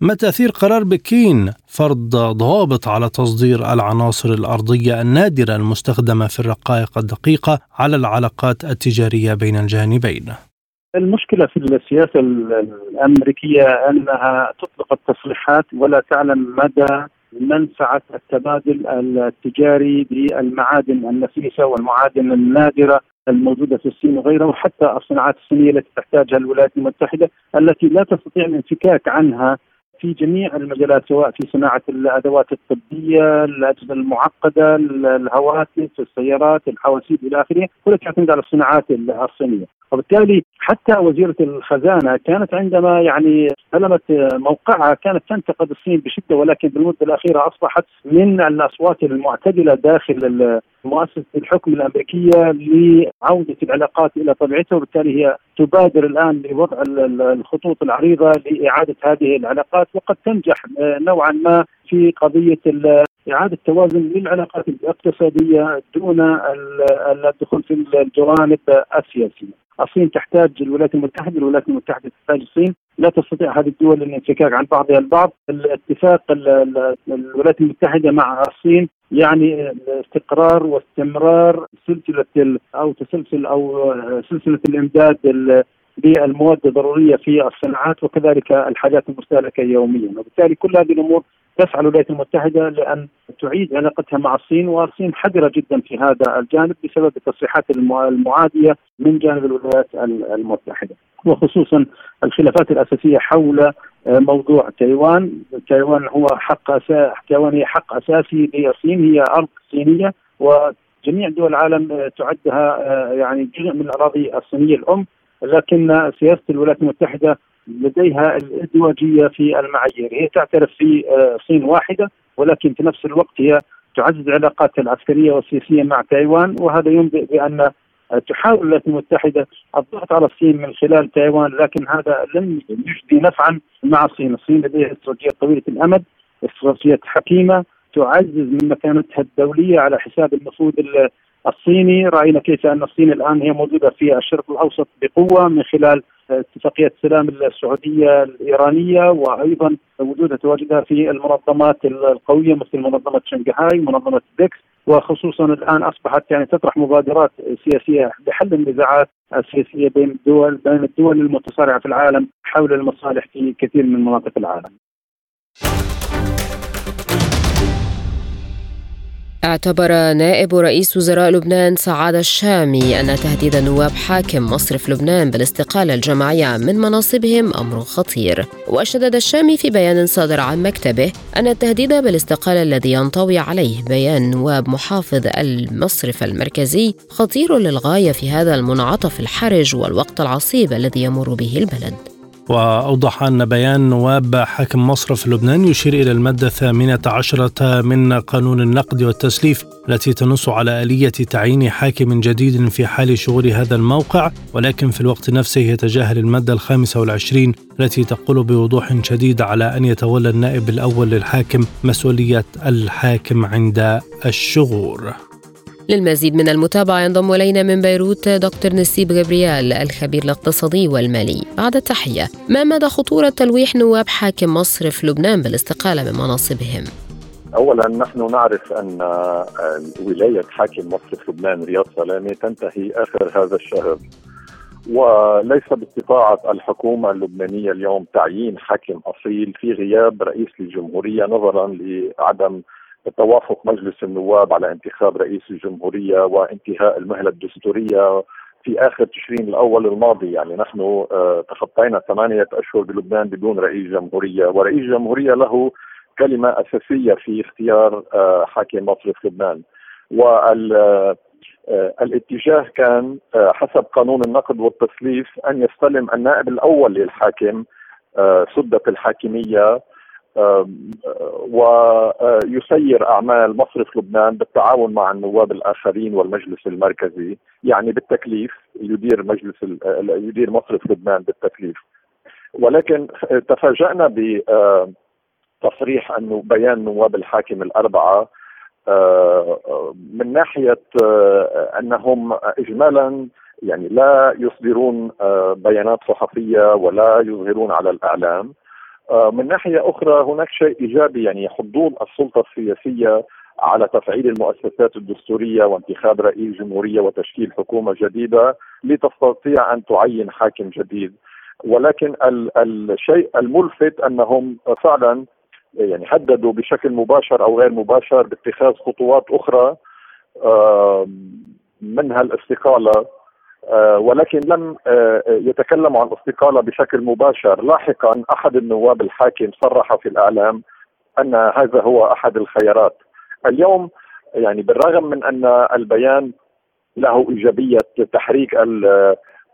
ما تأثير قرار بكين فرض ضوابط على تصدير العناصر الأرضية النادرة المستخدمة في الرقائق الدقيقة على العلاقات التجارية بين الجانبين؟ المشكلة في السياسة الأمريكية أنها تطلق التصريحات ولا تعلم مدى منفعة التبادل التجاري بالمعادن النفيسة والمعادن النادرة الموجودة في الصين وغيرها، وحتى الصناعات الصينية التي تحتاجها الولايات المتحدة التي لا تستطيع الانفكاك عنها في جميع المجالات، سواء في صناعة الأدوات الطبية، الأجهزة المعقدة، الهواتف، السيارات، الحواسيب إلى آخره، كلها تعتمد على الصناعات الصينية. وبالتالي حتى وزيرة الخزانة كانت عندما يعني ألمت موقعها كانت تنتقد الصين بشدة، ولكن بالمدة الأخيرة أصبحت من الأصوات المعتدلة داخل مؤسسة الحكم الأمريكية لعودة العلاقات إلى طبيعتها، وبالتالي هي تبادر الآن لوضع الخطوط العريضة لإعادة هذه العلاقات، وقد تنجح نوعا ما في قضية إعادة توازن للعلاقات الاقتصادية دون الدخول في الجوانب السياسية. الصين تحتاج الولايات المتحدة، الولايات المتحدة تحتاج الصين، لا تستطيع هذه الدول الانفكاك عن بعضها البعض. الاتفاق الولايات المتحدة مع الصين يعني استقرار واستمرار سلسلة أو تسلسل أو سلسلة الإمداد للمواد الضرورية في الصناعات وكذلك الحاجات المستهلكة يوميا، وبالتالي كل هذه الأمور تسعى الولايات المتحدة لأن تعيد علاقتها مع الصين، والصين حذرة جدا في هذا الجانب بسبب التصريحات المعادية من جانب الولايات المتحدة، وخصوصا الخلافات الأساسية حول موضوع تايوان. تايوان هو حق أسا... تايوان هي حق أساسي للصين، هي أرض صينية وجميع دول العالم تعدها يعني جزء من الأراضي الصينية الأم، لكن سياسة الولايات المتحدة لديها الإزدواجية في المعايير، هي تعترف في صين واحدة ولكن في نفس الوقت هي تعزز علاقاتها العسكرية والسياسية مع تايوان، وهذا ينبئ بأن تحاول الولايات المتحدة الضغط على الصين من خلال تايوان، لكن هذا لن يجدي نفعا مع الصين. الصين لديها استراتيجية طويلة الأمد، استراتيجية حكيمة تعزز من مكانتها الدولية على حساب النفوذ الصيني. رأينا كيف أن الصين الآن هي موجودة في الشرق الأوسط بقوة من خلال اتفاقية السلام السعودية الإيرانية، وأيضا وجودها تواجدها في المنظمات القوية مثل منظمة شنغهاي، منظمة بيكس، وخصوصا الآن أصبحت يعني تطرح مبادرات سياسية لحل النزاعات السياسية بين الدول بين الدول المتصارعة في العالم حول المصالح في كثير من مناطق العالم. اعتبر نائب رئيس وزراء لبنان سعادة الشامي أن تهديد نواب حاكم مصرف لبنان بالاستقالة الجماعية من مناصبهم أمر خطير. وشدد الشامي في بيان صادر عن مكتبه أن التهديد بالاستقالة الذي ينطوي عليه بيان نواب محافظ المصرف المركزي خطير للغاية في هذا المنعطف الحرج والوقت العصيب الذي يمر به البلد. وأوضح أن بيان نواب حاكم مصرف لبنان يشير إلى المادة الثامنة عشرة من قانون النقد والتسليف التي تنص على آلية تعيين حاكم جديد في حال شغل هذا الموقع، ولكن في الوقت نفسه يتجاهل المادة الخامسة والعشرين التي تقول بوضوح شديد على أن يتولى النائب الأول للحاكم مسؤولية الحاكم عند الشغور. للمزيد من المتابعة ينضم إلينا من بيروت دكتور نسيب غبريال الخبير الاقتصادي والمالي. بعد التحية، ما مدى خطورة تلويح نواب حاكم مصرف لبنان بالاستقالة من مناصبهم؟ أولا نحن نعرف أن ولاية حاكم مصرف لبنان رياض سلامة تنتهي آخر هذا الشهر، وليس باستطاعة الحكومة اللبنانية اليوم تعيين حاكم أصيل في غياب رئيس للجمهورية نظرا لعدم التوافق مجلس النواب على انتخاب رئيس الجمهورية وانتهاء المهلة الدستورية في آخر تشرين الأول الماضي. يعني نحن تخطينا ثمانية أشهر بلبنان بدون رئيس جمهورية، ورئيس جمهورية له كلمة أساسية في اختيار حاكم مصرف لبنان، والاتجاه كان حسب قانون النقد والتسليف أن يستلم النائب الأول للحاكم سدة الحاكمية ويسير أعمال مصرف لبنان بالتعاون مع النواب الآخرين والمجلس المركزي، يعني بالتكليف يدير مجلس يدير مصرف لبنان بالتكليف. ولكن تفاجأنا بتصريح أنه بيان نواب الحاكم الأربعة من ناحية أنهم إجمالا يعني لا يصدرون بيانات صحفية ولا يظهرون على الإعلام. من ناحية أخرى هناك شيء إيجابي، يعني حضور السلطة السياسية على تفعيل المؤسسات الدستورية وانتخاب رئيس جمهورية وتشكيل حكومة جديدة لتستطيع أن تعين حاكم جديد. ولكن الشيء الملفت أنهم فعلا يعني هددوا بشكل مباشر أو غير مباشر باتخاذ خطوات أخرى منها الاستقالة، ولكن لم يتكلموا عن الاستقالة بشكل مباشر. لاحقا أحد النواب الحاكم صرح في الإعلام أن هذا هو أحد الخيارات. اليوم يعني بالرغم من أن البيان له إيجابية تحريك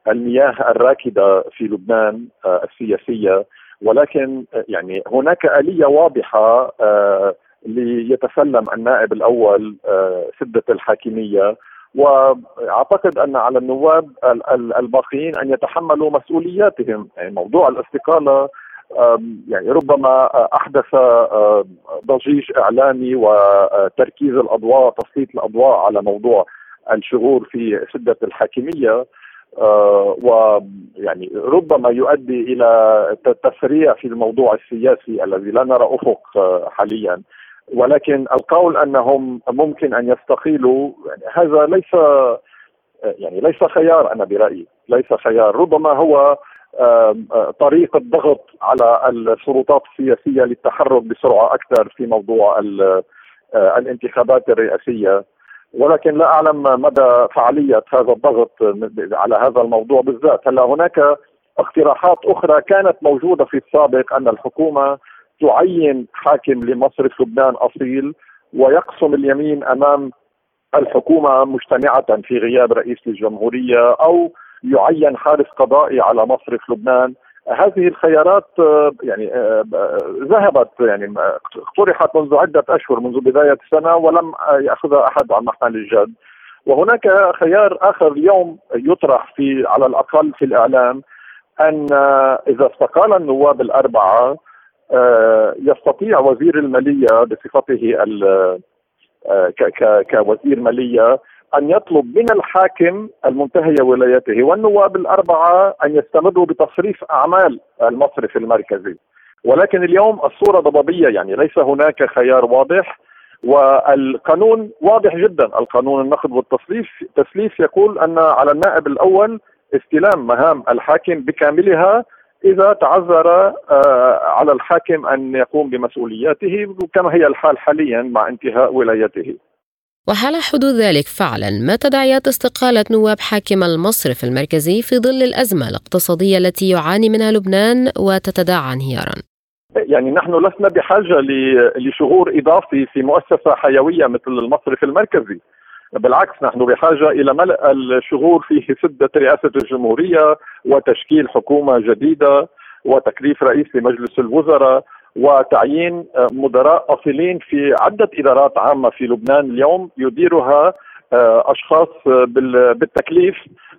المياه الراكدة في لبنان السياسية، ولكن يعني هناك آلية واضحة ليتسلم النائب الأول سدة الحاكمية، وأعتقد أن على النواب الباقيين أن يتحملوا مسؤولياتهم. يعني موضوع الاستقالة يعني ربما أحدث ضجيج إعلامي وتركيز الأضواء تسليط الأضواء على موضوع الشغور في سدة الحاكمية، ويعني ربما يؤدي إلى تسريع في الموضوع السياسي الذي لا نرى أفق حاليا. ولكن القول أنهم ممكن أن يستقيلوا يعني هذا ليس يعني ليس خيار، أنا برأيي ليس خيار، ربما هو طريقة ضغط على السلطات السياسية للتحرك بسرعة أكثر في موضوع الانتخابات الرئاسية. ولكن لا أعلم مدى فعالية هذا الضغط على هذا الموضوع بالذات. هلا هناك اقتراحات أخرى كانت موجودة في السابق أن الحكومة تعين حاكم لمصرف لبنان أصيل ويقسم اليمين أمام الحكومة مجتمعة في غياب رئيس للجمهورية، أو يعين حارس قضائي على مصرف لبنان. هذه الخيارات يعني ذهبت، يعني اقترحت منذ عدة أشهر منذ بداية السنة ولم يأخذها أحد عن محمل الجد. وهناك خيار آخر اليوم يطرح في على الأقل في الإعلام، أن إذا استقال النواب الأربعة يستطيع وزير المالية بصفته كوزير مالية أن يطلب من الحاكم المنتهي ولايته والنواب الأربعة أن يستمروا بتصريف أعمال المصرف المركزي. ولكن اليوم الصورة ضبابية، يعني ليس هناك خيار واضح، والقانون واضح جدا، القانون النقد والتسليف تسليف يقول أن على النائب الأول استلام مهام الحاكم بكاملها إذا تعذر على الحاكم أن يقوم بمسؤولياته، كما هي الحال حاليا مع انتهاء ولايته. وحال حدوث ذلك فعلا ما تداعيات استقالة نواب حاكم المصرف المركزي في ظل الأزمة الاقتصادية التي يعاني منها لبنان وتتداعى انهيارا؟ يعني نحن لسنا بحاجة لشهور إضافي في مؤسسة حيوية مثل المصرف المركزي، بالعكس نحن بحاجة إلى ملء الشهور فيه سدة رئاسة الجمهورية وتشكيل حكومة جديدة وتكليف رئيس لمجلس الوزراء وتعيين مدراء أصيلين في عدة إدارات عامة في لبنان اليوم يديرها أشخاص بالتكليف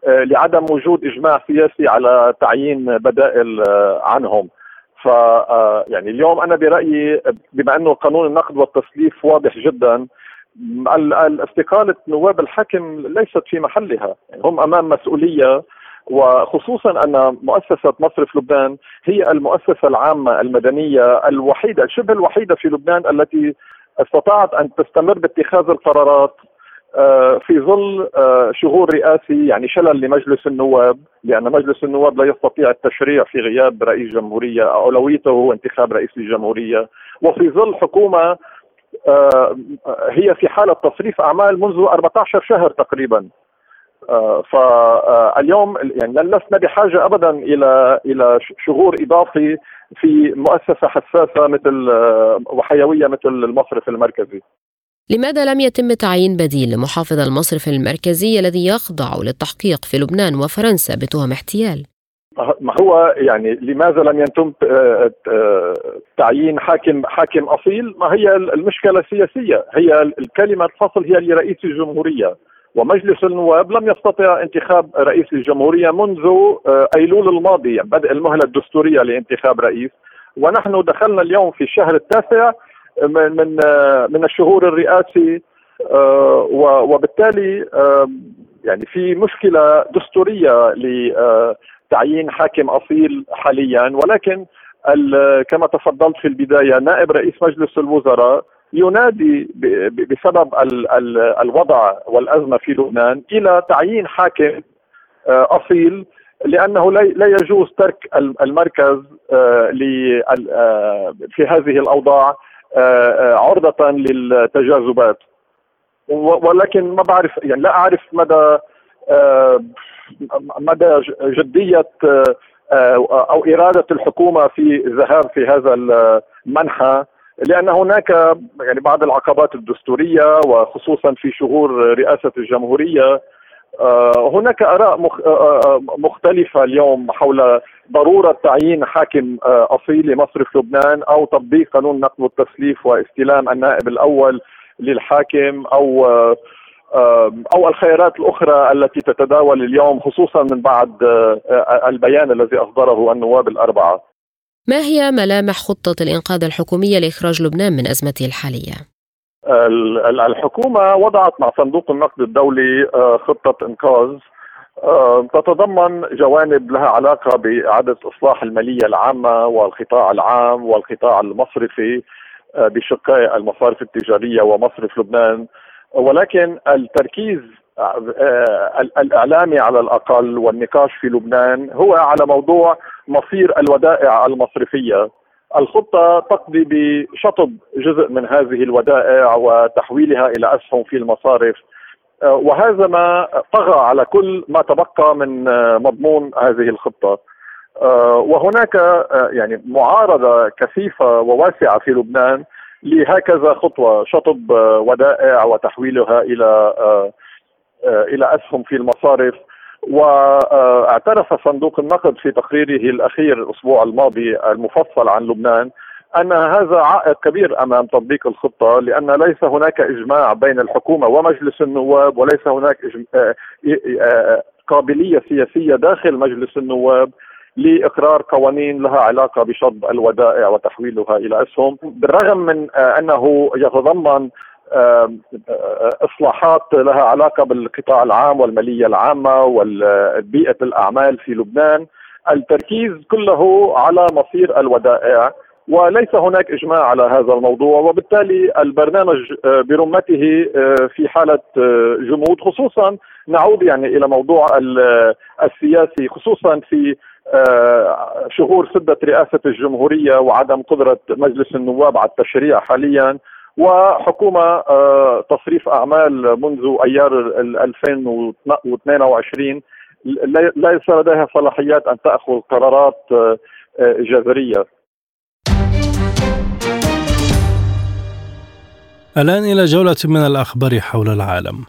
لعدم وجود إجماع سياسي على تعيين بدائل عنهم. ف يعني اليوم أنا برأيي بما أنه قانون النقد والتسليف واضح جدا، الاستقالة نواب الحاكم ليست في محلها، هم أمام مسؤولية، وخصوصا أن مؤسسة مصرف لبنان هي المؤسسة العامة المدنية الوحيدة شبه الوحيدة في لبنان التي استطاعت أن تستمر باتخاذ القرارات في ظل شهور رئاسي يعني شلل لمجلس النواب، لأن مجلس النواب لا يستطيع التشريع في غياب رئيس جمهورية، أولويته هو انتخاب رئيس الجمهورية، وفي ظل حكومة هي في حالة تصريف أعمال منذ أربعة عشر شهر تقريبا. فاليوم يعني لسنا بحاجة أبدا إلى إلى شهور إضافي في مؤسسة حساسة مثل وحيوية مثل المصرف المركزي. لماذا لم يتم تعيين بديل لمحافظ المصرف المركزي الذي يخضع للتحقيق في لبنان وفرنسا بتهم احتيال؟ ما هو يعني لماذا لم يتم تعيين حاكم حاكم أصيل؟ ما هي المشكلة السياسية، هي الكلمة الفصل هي لرئيس الجمهورية، ومجلس النواب لم يستطع انتخاب رئيس الجمهورية منذ أيلول الماضي بدء المهلة الدستورية لانتخاب رئيس، ونحن دخلنا اليوم في الشهر التاسع من من من الشهور الرئاسي، وبالتالي يعني في مشكلة دستورية لتعيين حاكم أصيل حاليا. ولكن كما تفضلت في البداية نائب رئيس مجلس الوزراء ينادي بسبب الوضع والأزمة في لبنان إلى تعيين حاكم أصيل، لأنه لا يجوز ترك المركز في هذه الأوضاع عرضة للتجاذبات. ولكن ما بعرف يعني لا أعرف مدى مدى جدية أو إرادة الحكومة في الذهاب في هذا المنحى، لأن هناك يعني بعض العقبات الدستورية وخصوصا في شهور رئاسة الجمهورية. هناك آراء مختلفة اليوم حول ضرورة تعيين حاكم أصيل لمصرف لبنان أو تطبيق قانون النقد والتسليف واستلام النائب الأول للحاكم أو أو الخيارات الأخرى التي تتداول اليوم خصوصا من بعد البيان الذي أصدره النواب الأربعة. ما هي ملامح خطة الإنقاذ الحكومية لإخراج لبنان من أزمته الحالية؟ الحكومة وضعت مع صندوق النقد الدولي خطة إنقاذ تتضمن جوانب لها علاقة بإعادة إصلاح المالية العامة والقطاع العام والقطاع المصرفي بشقي المصارف التجارية ومصرف لبنان، ولكن التركيز الإعلامي على الأقل والنقاش في لبنان هو على موضوع مصير الودائع المصرفية. الخطة تقضي بشطب جزء من هذه الودائع وتحويلها إلى أسهم في المصارف، وهذا ما طغى على كل ما تبقى من مضمون هذه الخطة. وهناك يعني معارضة كثيفة وواسعة في لبنان لهكذا خطوة شطب ودائع وتحويلها إلى إلى أسهم في المصارف. واعترف صندوق النقد في تقريره الأخير الأسبوع الماضي المفصل عن لبنان أن هذا عائق كبير أمام تطبيق الخطة، لأن ليس هناك إجماع بين الحكومة ومجلس النواب، وليس هناك قابلية سياسية داخل مجلس النواب لإقرار قوانين لها علاقة بشطب الودائع وتحويلها إلى أسهم، بالرغم من أنه يتضمن إصلاحات لها علاقة بالقطاع العام والمالية العامة والبيئة الأعمال في لبنان. التركيز كله على مصير الودائع وليس هناك إجماع على هذا الموضوع، وبالتالي البرنامج برمته في حالة جمود، خصوصا نعود يعني إلى موضوع السياسي خصوصا في شهور سدة رئاسة الجمهورية وعدم قدرة مجلس النواب على التشريع حاليا، وحكومة تصريف أعمال منذ أيار ألفين واثنين وعشرين ليس لديها صلاحيات أن تأخذ قرارات جذرية. الآن إلى جولة من الأخبار حول العالم.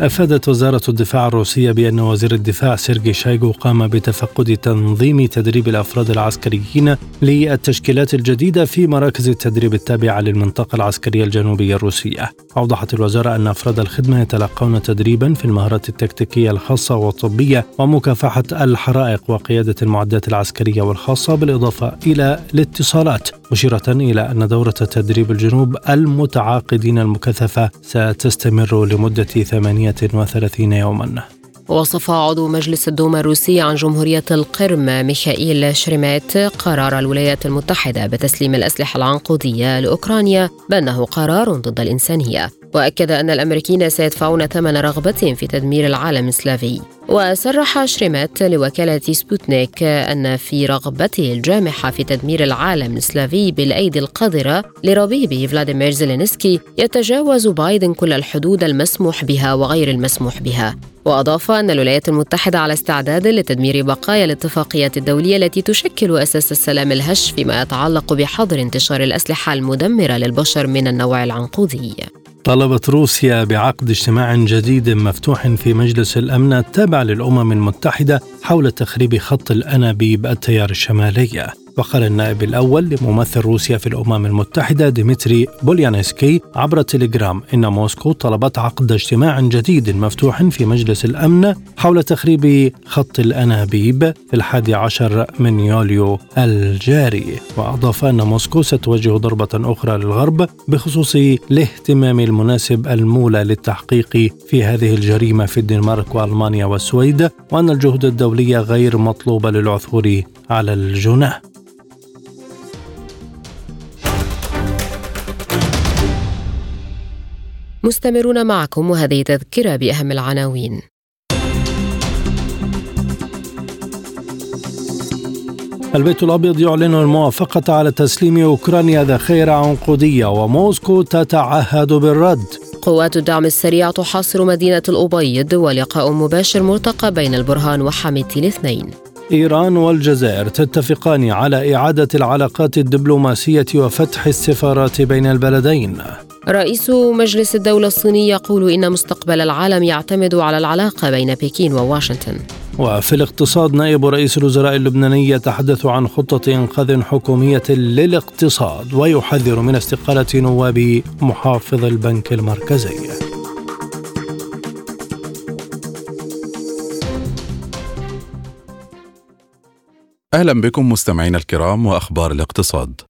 أفادت وزارة الدفاع الروسية بأن وزير الدفاع سيرجي شايغو قام بتفقد تنظيم تدريب الأفراد العسكريين للتشكيلات الجديدة في مراكز التدريب التابعة للمنطقة العسكرية الجنوبية الروسية. أوضحت الوزارة أن أفراد الخدمة يتلقون تدريبا في المهارات التكتيكية الخاصة والطبية ومكافحة الحرائق وقيادة المعدات العسكرية والخاصة، بالإضافة إلى الاتصالات، مشيرة إلى أن دورة تدريب الجنوب المتعاقدين المكثفة ستستمر لمدة ثمانية وثلاثين يوما. وصف عضو مجلس الدوما الروسي عن جمهورية القرم ميخائيل شريميت قرار الولايات المتحدة بتسليم الأسلحة العنقودية لأوكرانيا بأنه قرار ضد الإنسانية، وأكد أن الأمريكيين سيدفعون ثمن رغبتهم في تدمير العالم السلافي. وصرح شريميت لوكالة سبوتنيك أن في رغبته الجامحة في تدمير العالم السلافي بالأيدي القادرة لربيبه فلاديمير زيلينسكي يتجاوز بايدن كل الحدود المسموح بها وغير المسموح بها. وأضاف أن الولايات المتحدة على استعداد لتدمير بقايا الاتفاقيات الدولية التي تشكل أساس السلام الهش فيما يتعلق بحظر انتشار الأسلحة المدمرة للبشر من النوع العنقودي. طلبت روسيا بعقد اجتماع جديد مفتوح في مجلس الأمن التابع للأمم المتحدة حول تخريب خط الأنابيب التيار الشمالية. وقال النائب الأول لممثل روسيا في الأمم المتحدة ديمتري بوليانسكي عبر تليجرام إن موسكو طلبت عقد اجتماع جديد مفتوح في مجلس الأمن حول تخريب خط الأنابيب في الحادي عشر من يوليو الجاري. وأضاف أن موسكو ستوجه ضربة أخرى للغرب بخصوص الاهتمام المناسب المولى للتحقيق في هذه الجريمة في الدنمارك وألمانيا والسويد، وأن الجهود الدولية غير مطلوبة للعثور على الجناح. مستمرون معكم وهذه تذكرة بأهم العناوين. البيت الأبيض يعلن الموافقة على تسليم أوكرانيا ذخائر عنقودية وموسكو تتعهد بالرد. قوات الدعم السريع تحاصر مدينة الأبيض ولقاء مباشر مرتقى بين البرهان وحميتي الاثنين. إيران والجزائر تتفقان على إعادة العلاقات الدبلوماسية وفتح السفارات بين البلدين. رئيس مجلس الدولة الصيني يقول إن مستقبل العالم يعتمد على العلاقة بين بكين وواشنطن. وفي الاقتصاد نائب رئيس الوزراء اللبناني يتحدث عن خطة إنقاذ حكومية للاقتصاد ويحذر من استقالة نواب محافظ البنك المركزي. أهلا بكم مستمعين الكرام وأخبار الاقتصاد.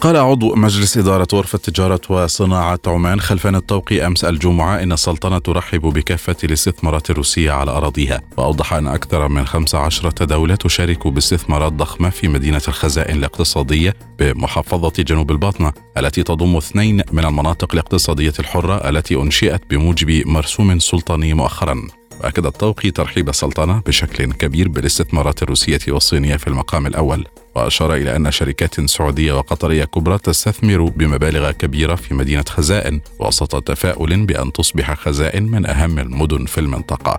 قال عضو مجلس إدارة غرفة تجارة وصناعة عمان خلفان الطوقي أمس الجمعة إن السلطنة ترحب بكافة الاستثمارات الروسية على أراضيها، وأوضح أن أكثر من خمس عشرة دولة تشارك باستثمارات ضخمة في مدينة الخزائن الاقتصادية بمحافظة جنوب الباطنة التي تضم اثنين من المناطق الاقتصادية الحرة التي أنشئت بموجب مرسوم سلطاني مؤخراً. وأكد الطوقي ترحيب السلطنة بشكل كبير بالاستثمارات الروسية والصينية في المقام الأول، وأشار إلى أن شركات سعودية وقطرية كبرى تستثمر بمبالغ كبيرة في مدينة خزائن، وسط تفاؤل بأن تصبح خزائن من أهم المدن في المنطقة.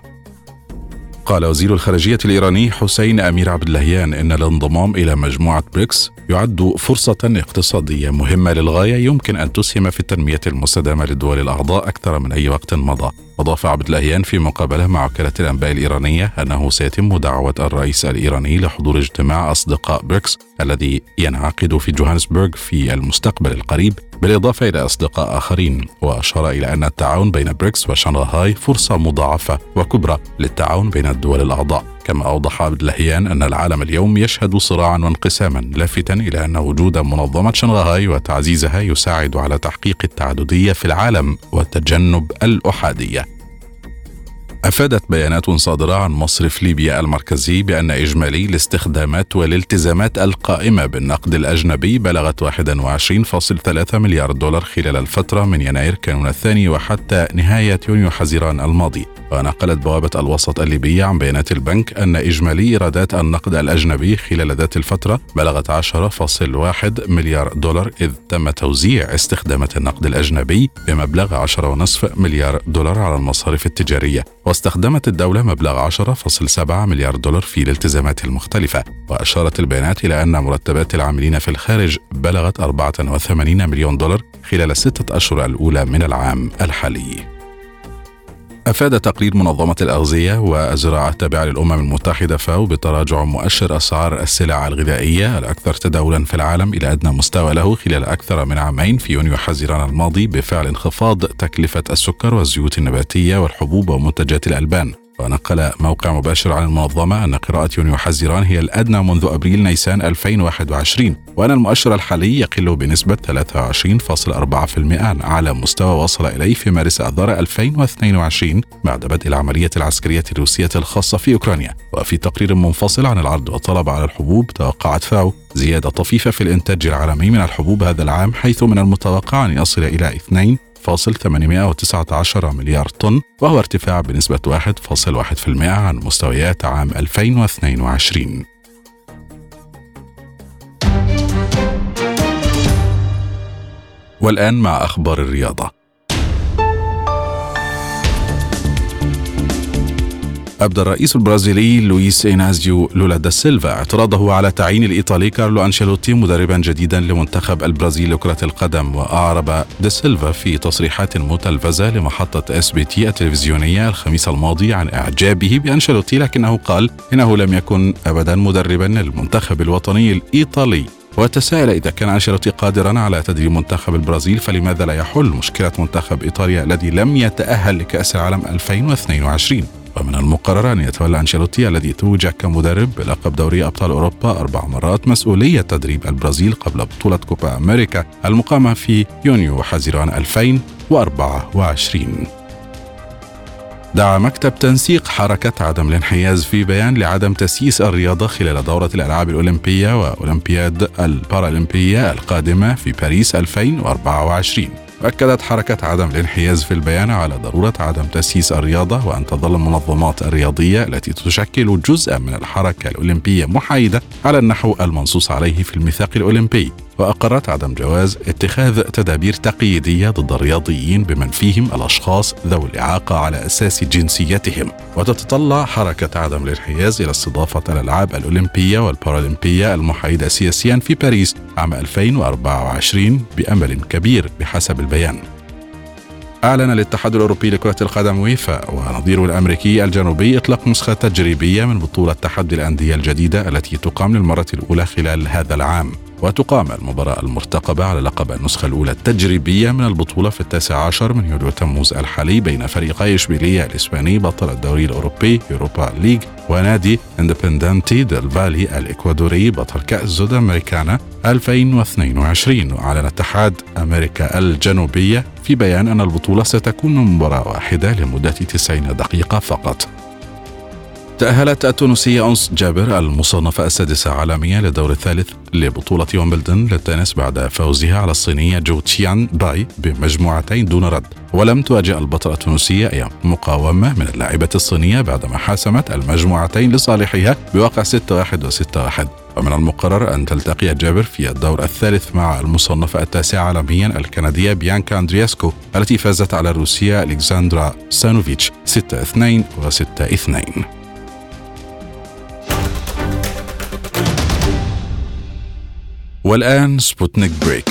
قال وزير الخارجية الإيراني حسين أمير عبداللهيان إن الانضمام إلى مجموعة بريكس يعد فرصة اقتصادية مهمة للغاية يمكن أن تسهم في التنمية المستدامة للدول الأعضاء أكثر من أي وقت مضى. أضاف عبداللهيان في مقابلة مع وكالة الأنباء الإيرانية أنه سيتم دعوة الرئيس الإيراني لحضور اجتماع أصدقاء بريكس الذي ينعقد في جوهانسبرغ في المستقبل القريب، بالإضافة إلى أصدقاء آخرين، وأشار إلى أن التعاون بين بريكس وشنغهاي فرصة مضاعفة وكبرى للتعاون بين الدول الأعضاء. كما أوضح عبداللهيان أن العالم اليوم يشهد صراعا وانقساما، لافتا إلى أن وجود منظمة شنغهاي وتعزيزها يساعد على تحقيق التعددية في العالم وتجنب الأحادية. أفادت بيانات صادرة عن مصرف ليبيا المركزي بأن إجمالي الاستخدامات والالتزامات القائمة بالنقد الأجنبي بلغت واحد وعشرين فاصلة ثلاثة مليار دولار خلال الفترة من يناير كانون الثاني وحتى نهاية يونيو حزيران الماضي، ونقلت بوابة الوسط الليبية عن بيانات البنك أن إجمالي إيرادات النقد الأجنبي خلال ذات الفترة بلغت عشرة فاصلة واحد مليار دولار، إذ تم توزيع استخدامات النقد الأجنبي بمبلغ عشرة فاصلة خمسة مليار دولار على المصارف التجارية، واستخدمت الدولة مبلغ عشرة فاصلة سبعة مليار دولار في الالتزامات المختلفة. وأشارت البيانات إلى أن مرتبات العاملين في الخارج بلغت أربعة وثمانين مليون دولار خلال الستة أشهر الأولى من العام الحالي. أفاد تقرير منظمة الأغذية والزراعة التابعة للأمم المتحدة فاو بتراجع مؤشر أسعار السلع الغذائية الأكثر تداولا في العالم إلى أدنى مستوى له خلال أكثر من عامين في يونيو حزيران الماضي، بفعل انخفاض تكلفة السكر والزيوت النباتية والحبوب ومنتجات الألبان. ونقل موقع مباشر عن المنظمة أن قراءة يونيو حزيران هي الأدنى منذ أبريل نيسان ألفين وواحد وعشرين، وأن المؤشر الحالي يقل بنسبة ثلاثة وعشرين فاصلة أربعة بالمئة على مستوى وصل إليه في مارس أذار ألفين واثنين وعشرين بعد بدء العملية العسكرية الروسية الخاصة في أوكرانيا. وفي تقرير منفصل عن العرض والطلب على الحبوب، توقعت فاو زيادة طفيفة في الإنتاج العالمي من الحبوب هذا العام، حيث من المتوقع أن يصل إلى اثنين فاصلة ثمانمئة وتسعة عشر مليار طن، وهو ارتفاع بنسبة واحد فاصلة واحد بالمئة عن مستويات عام ألفين واثنين وعشرين. والآن مع أخبار الرياضة. أبدى الرئيس البرازيلي لويس إينازيو لولا دا سيلفا اعتراضه على تعيين الإيطالي كارلو أنشيلوتي مدربا جديدا لمنتخب البرازيل لكرة القدم. وأعرب دا سيلفا في تصريحات متلفزة لمحطة اس بي تي التلفزيونية الخميس الماضي عن إعجابه بأنشيلوتي، لكنه قال إنه لم يكن أبدا مدربا للمنتخب الوطني الإيطالي، وتساءل إذا كان أنشيلوتي قادرا على تدريب منتخب البرازيل فلماذا لا يحل مشكلة منتخب إيطاليا الذي لم يتأهل لكأس العالم ألفين واثنين وعشرين. ومن المقرر أن يتولى أنشيلوتي الذي توج كمدرب بلقب دوري أبطال أوروبا أربع مرات مسؤولية تدريب البرازيل قبل بطولة كوبا أمريكا المقامة في يونيو حزيران ألفين وأربعة وعشرين. دعا مكتب تنسيق حركة عدم الانحياز في بيان لعدم تسييس الرياضة خلال دورة الألعاب الأولمبية وأولمبياد البارالمبية القادمة في باريس ألفين وأربعة وعشرين. أكدت حركة عدم الانحياز في البيان على ضرورة عدم تسييس الرياضة، وأن تظل المنظمات الرياضية التي تشكل جزءا من الحركة الأولمبية محايدة على النحو المنصوص عليه في الميثاق الأولمبي. وأقرت عدم جواز اتخاذ تدابير تقييدية ضد الرياضيين بمن فيهم الأشخاص ذوي الإعاقة على أساس جنسيتهم. وتتطلع حركة عدم الانحياز إلى استضافة الألعاب الأولمبية والبارالمبية المحايدة سياسيا في باريس عام ألفين وأربعة وعشرين بأمل كبير بحسب البيان. أعلن الاتحاد الأوروبي لكرة القدم ويفا ونظيره الأمريكي الجنوبي إطلاق نسخة تجريبية من بطولة تحدي الأندية الجديدة التي تقام للمرة الأولى خلال هذا العام. وتقام المباراة المرتقبة على لقب النسخة الأولى التجريبية من البطولة في التاسع عشر من يوليو تموز الحالي بين فريقي إشبيلية الإسباني بطل الدوري الأوروبي يوروبا ليج ونادي إندبندنتي ديل فالي الإكوادوري بطل كأس سود أمريكانا ألفين واثنين وعشرين. وأعلن اتحاد أمريكا الجنوبية في بيان أن البطولة ستكون مباراة واحدة لمدة تسعين دقيقة فقط. تأهلت التونسية أنس جابر المصنفة السادسة عالميا للدور الثالث لبطولة ويمبلدون للتنس بعد فوزها على الصينية جو تشيان باي بمجموعتين دون رد. ولم تواجه البطلة التونسية أي مقاومة من اللاعبة الصينية بعدما حاسمت المجموعتين لصالحها بواقع ستة واحد وستة واحد. ومن المقرر أن تلتقي جابر في الدور الثالث مع المصنفة التاسعة عالميا الكندية بيانكا أندرياسكو التي فازت على الروسية ألكسندرا سانوفيتش ستة اثنين وستة اثنين. والآن سبوتنيك بريك.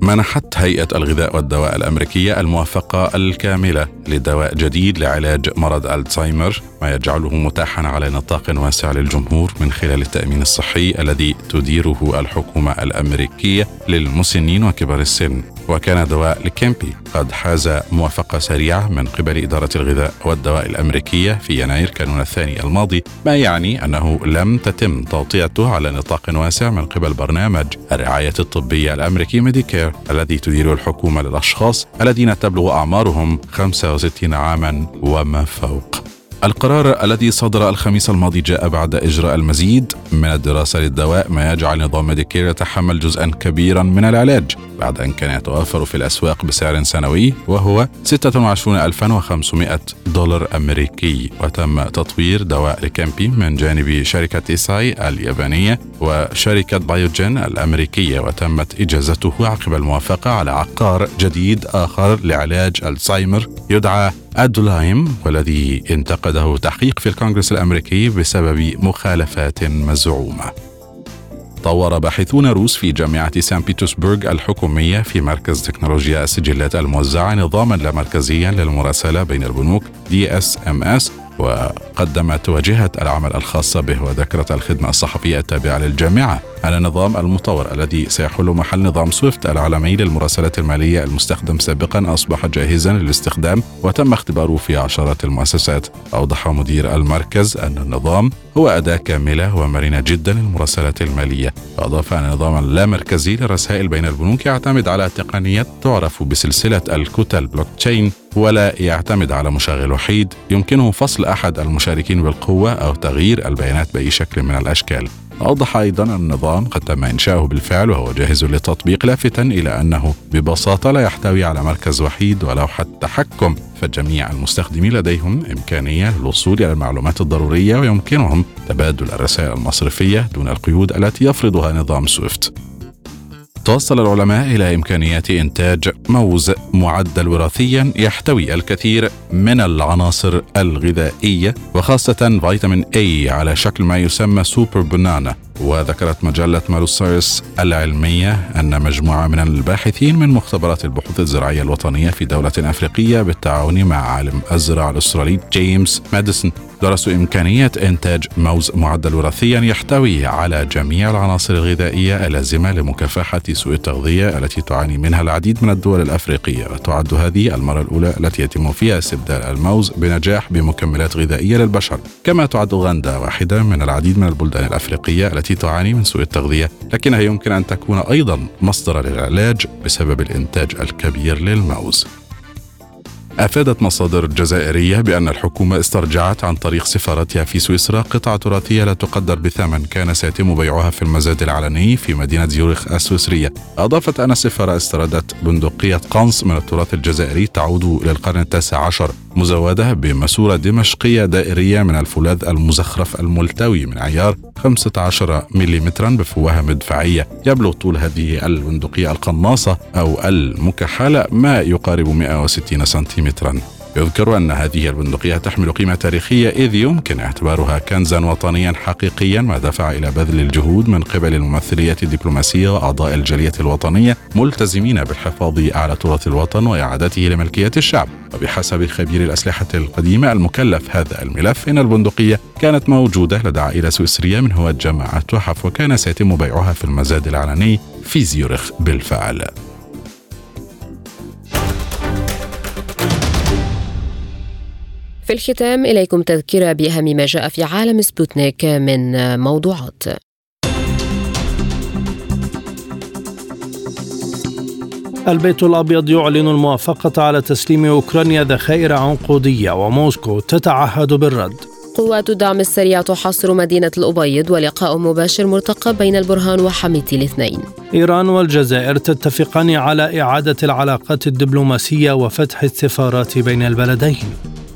منحت هيئة الغذاء والدواء الأمريكية الموافقة الكاملة لدواء جديد لعلاج مرض ألزهايمر، ما يجعله متاحا على نطاق واسع للجمهور من خلال التأمين الصحي الذي تديره الحكومة الأمريكية للمسنين وكبار السن. وكان دواء لكيمبي قد حاز موافقة سريعة من قبل إدارة الغذاء والدواء الأمريكية في يناير كانون الثاني الماضي، ما يعني أنه لم تتم توطيته على نطاق واسع من قبل برنامج الرعاية الطبية الأمريكي ميديكير الذي تديره الحكومة للأشخاص الذين تبلغ أعمارهم خمسة وستين عاما وما فوق. القرار الذي صدر الخميس الماضي جاء بعد إجراء المزيد من الدراسة للدواء، ما يجعل نظام ميديكير يتحمل جزءا كبيرا من العلاج بعد أن كان يتوفر في الأسواق بسعر سنوي وهو ستة وعشرين ألفاً وخمسمائة دولار أمريكي. وتم تطوير دواء لكامبي من جانب شركة إيساي اليابانية وشركة بايوجين الأمريكية، وتمت إجازته عقب الموافقة على عقار جديد آخر لعلاج الزهايمر يدعى أدولايم، والذي انتقده تحقيق في الكونغرس الأمريكي بسبب مخالفات مزعومة. طور باحثون روس في جامعة سان بطرسبرغ الحكومية في مركز تكنولوجيا السجلات الموزعة نظاماً لا مركزياً للمراسلة بين البنوك دي إس إم إس، وقدمت واجهة العمل الخاصة به وذكرت الخدمة الصحفية التابعة للجامعة أن النظام المطور الذي سيحل محل نظام سويفت العالمي للمراسلات المالية المستخدم سابقا أصبح جاهزا للاستخدام وتم اختباره في عشرات المؤسسات. أوضح مدير المركز أن النظام هو أداة كاملة ومرنة جدا للمراسلات المالية، وأضاف أن النظام اللامركزي للرسائل بين البنوك يعتمد على تقنية تعرف بسلسلة الكتل بلوك تشين ولا يعتمد على مشغل وحيد يمكنه فصل أحد المشاركين بالقوة أو تغيير البيانات بأي شكل من الأشكال. أوضح أيضاً أن النظام قد تم إنشاؤه بالفعل وهو جاهز للتطبيق، لافتاً إلى أنه ببساطة لا يحتوي على مركز وحيد ولوحة تحكم، فجميع المستخدمين لديهم إمكانية للوصول إلى المعلومات الضرورية ويمكنهم تبادل الرسائل المصرفية دون القيود التي يفرضها نظام سويفت. توصل العلماء إلى إمكانية إنتاج موز معدل وراثيا يحتوي الكثير من العناصر الغذائية وخاصة فيتامين A على شكل ما يسمى سوبر بنانا. وذكرت مجلة مالوسايرس العلمية أن مجموعة من الباحثين من مختبرات البحوث الزراعية الوطنية في دولة أفريقية بالتعاون مع عالم الزراعة الأسترالي جيمس ماديسون درسوا إمكانية إنتاج موز معدل وراثيا يحتوي على جميع العناصر الغذائية اللازمة لمكافحة سوء التغذية التي تعاني منها العديد من الدول الأفريقية. وتعد هذه المرة الأولى التي يتم فيها استبدال الموز بنجاح بمكملات غذائية للبشر، كما تعد أوغندا واحدة من العديد من البلدان الأفريقية التي تعاني من سوء التغذية، لكنها يمكن أن تكون أيضا مصدرا للعلاج بسبب الإنتاج الكبير للموز. أفادت مصادر جزائرية بأن الحكومة استرجعت عن طريق سفارتها في سويسرا قطعة تراثية لا تقدر بثمن كان سيتم بيعها في المزاد العلني في مدينة زيورخ السويسرية. أضافت أن السفارة استردت بندقية قنص من التراث الجزائري تعود للقرن التاسع عشر مزودة بماسورة دمشقية دائرية من الفولاذ المزخرف الملتوي من عيار خمسة عشر مليمتراً بفوهة مدفعية. يبلغ طول هذه البندقية القناصة أو المكحلة ما يقارب مئة وستين سنتيمتراً. يذكر أن هذه البندقية تحمل قيمة تاريخية إذ يمكن اعتبارها كنزاً وطنياً حقيقياً، ما دفع إلى بذل الجهود من قبل الممثلية الدبلوماسية وأعضاء الجالية الوطنية ملتزمين بالحفاظ على تراث الوطن وإعادته لملكية الشعب. وبحسب خبير الأسلحة القديمة المكلف هذا الملف، إن البندقية كانت موجودة لدى عائلة سويسرية من هواة جماعة تحف وكان سيتم بيعها في المزاد العلني في زيورخ بالفعل. في الختام إليكم تذكرة بأهم ما جاء في عالم سبوتنيك من موضوعات. البيت الأبيض يعلن الموافقة على تسليم أوكرانيا ذخائر عنقودية وموسكو تتعهد بالرد. قوات الدعم السريع تحاصر مدينة الأبيض ولقاء مباشر مرتقب بين البرهان وحميتي الاثنين. إيران والجزائر تتفقان على إعادة العلاقات الدبلوماسية وفتح السفارات بين البلدين.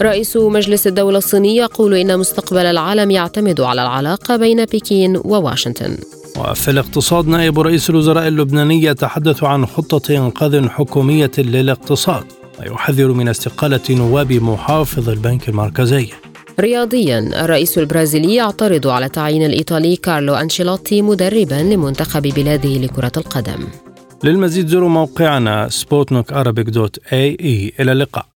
رئيس مجلس الدولة الصيني يقول إن مستقبل العالم يعتمد على العلاقة بين بكين وواشنطن. وفي الاقتصاد، نائب رئيس الوزراء اللبناني يتحدث عن خطة إنقاذ حكومية للاقتصاد ويحذر من استقالة نواب محافظ البنك المركزي. رياضياً، الرئيس البرازيلي يعترض على تعيين الإيطالي كارلو أنشيلوتي مدرباً لمنتخب بلاده لكرة القدم. للمزيد زوروا موقعنا سبوتنيك أرابيك دوت إيه إي. إلى اللقاء.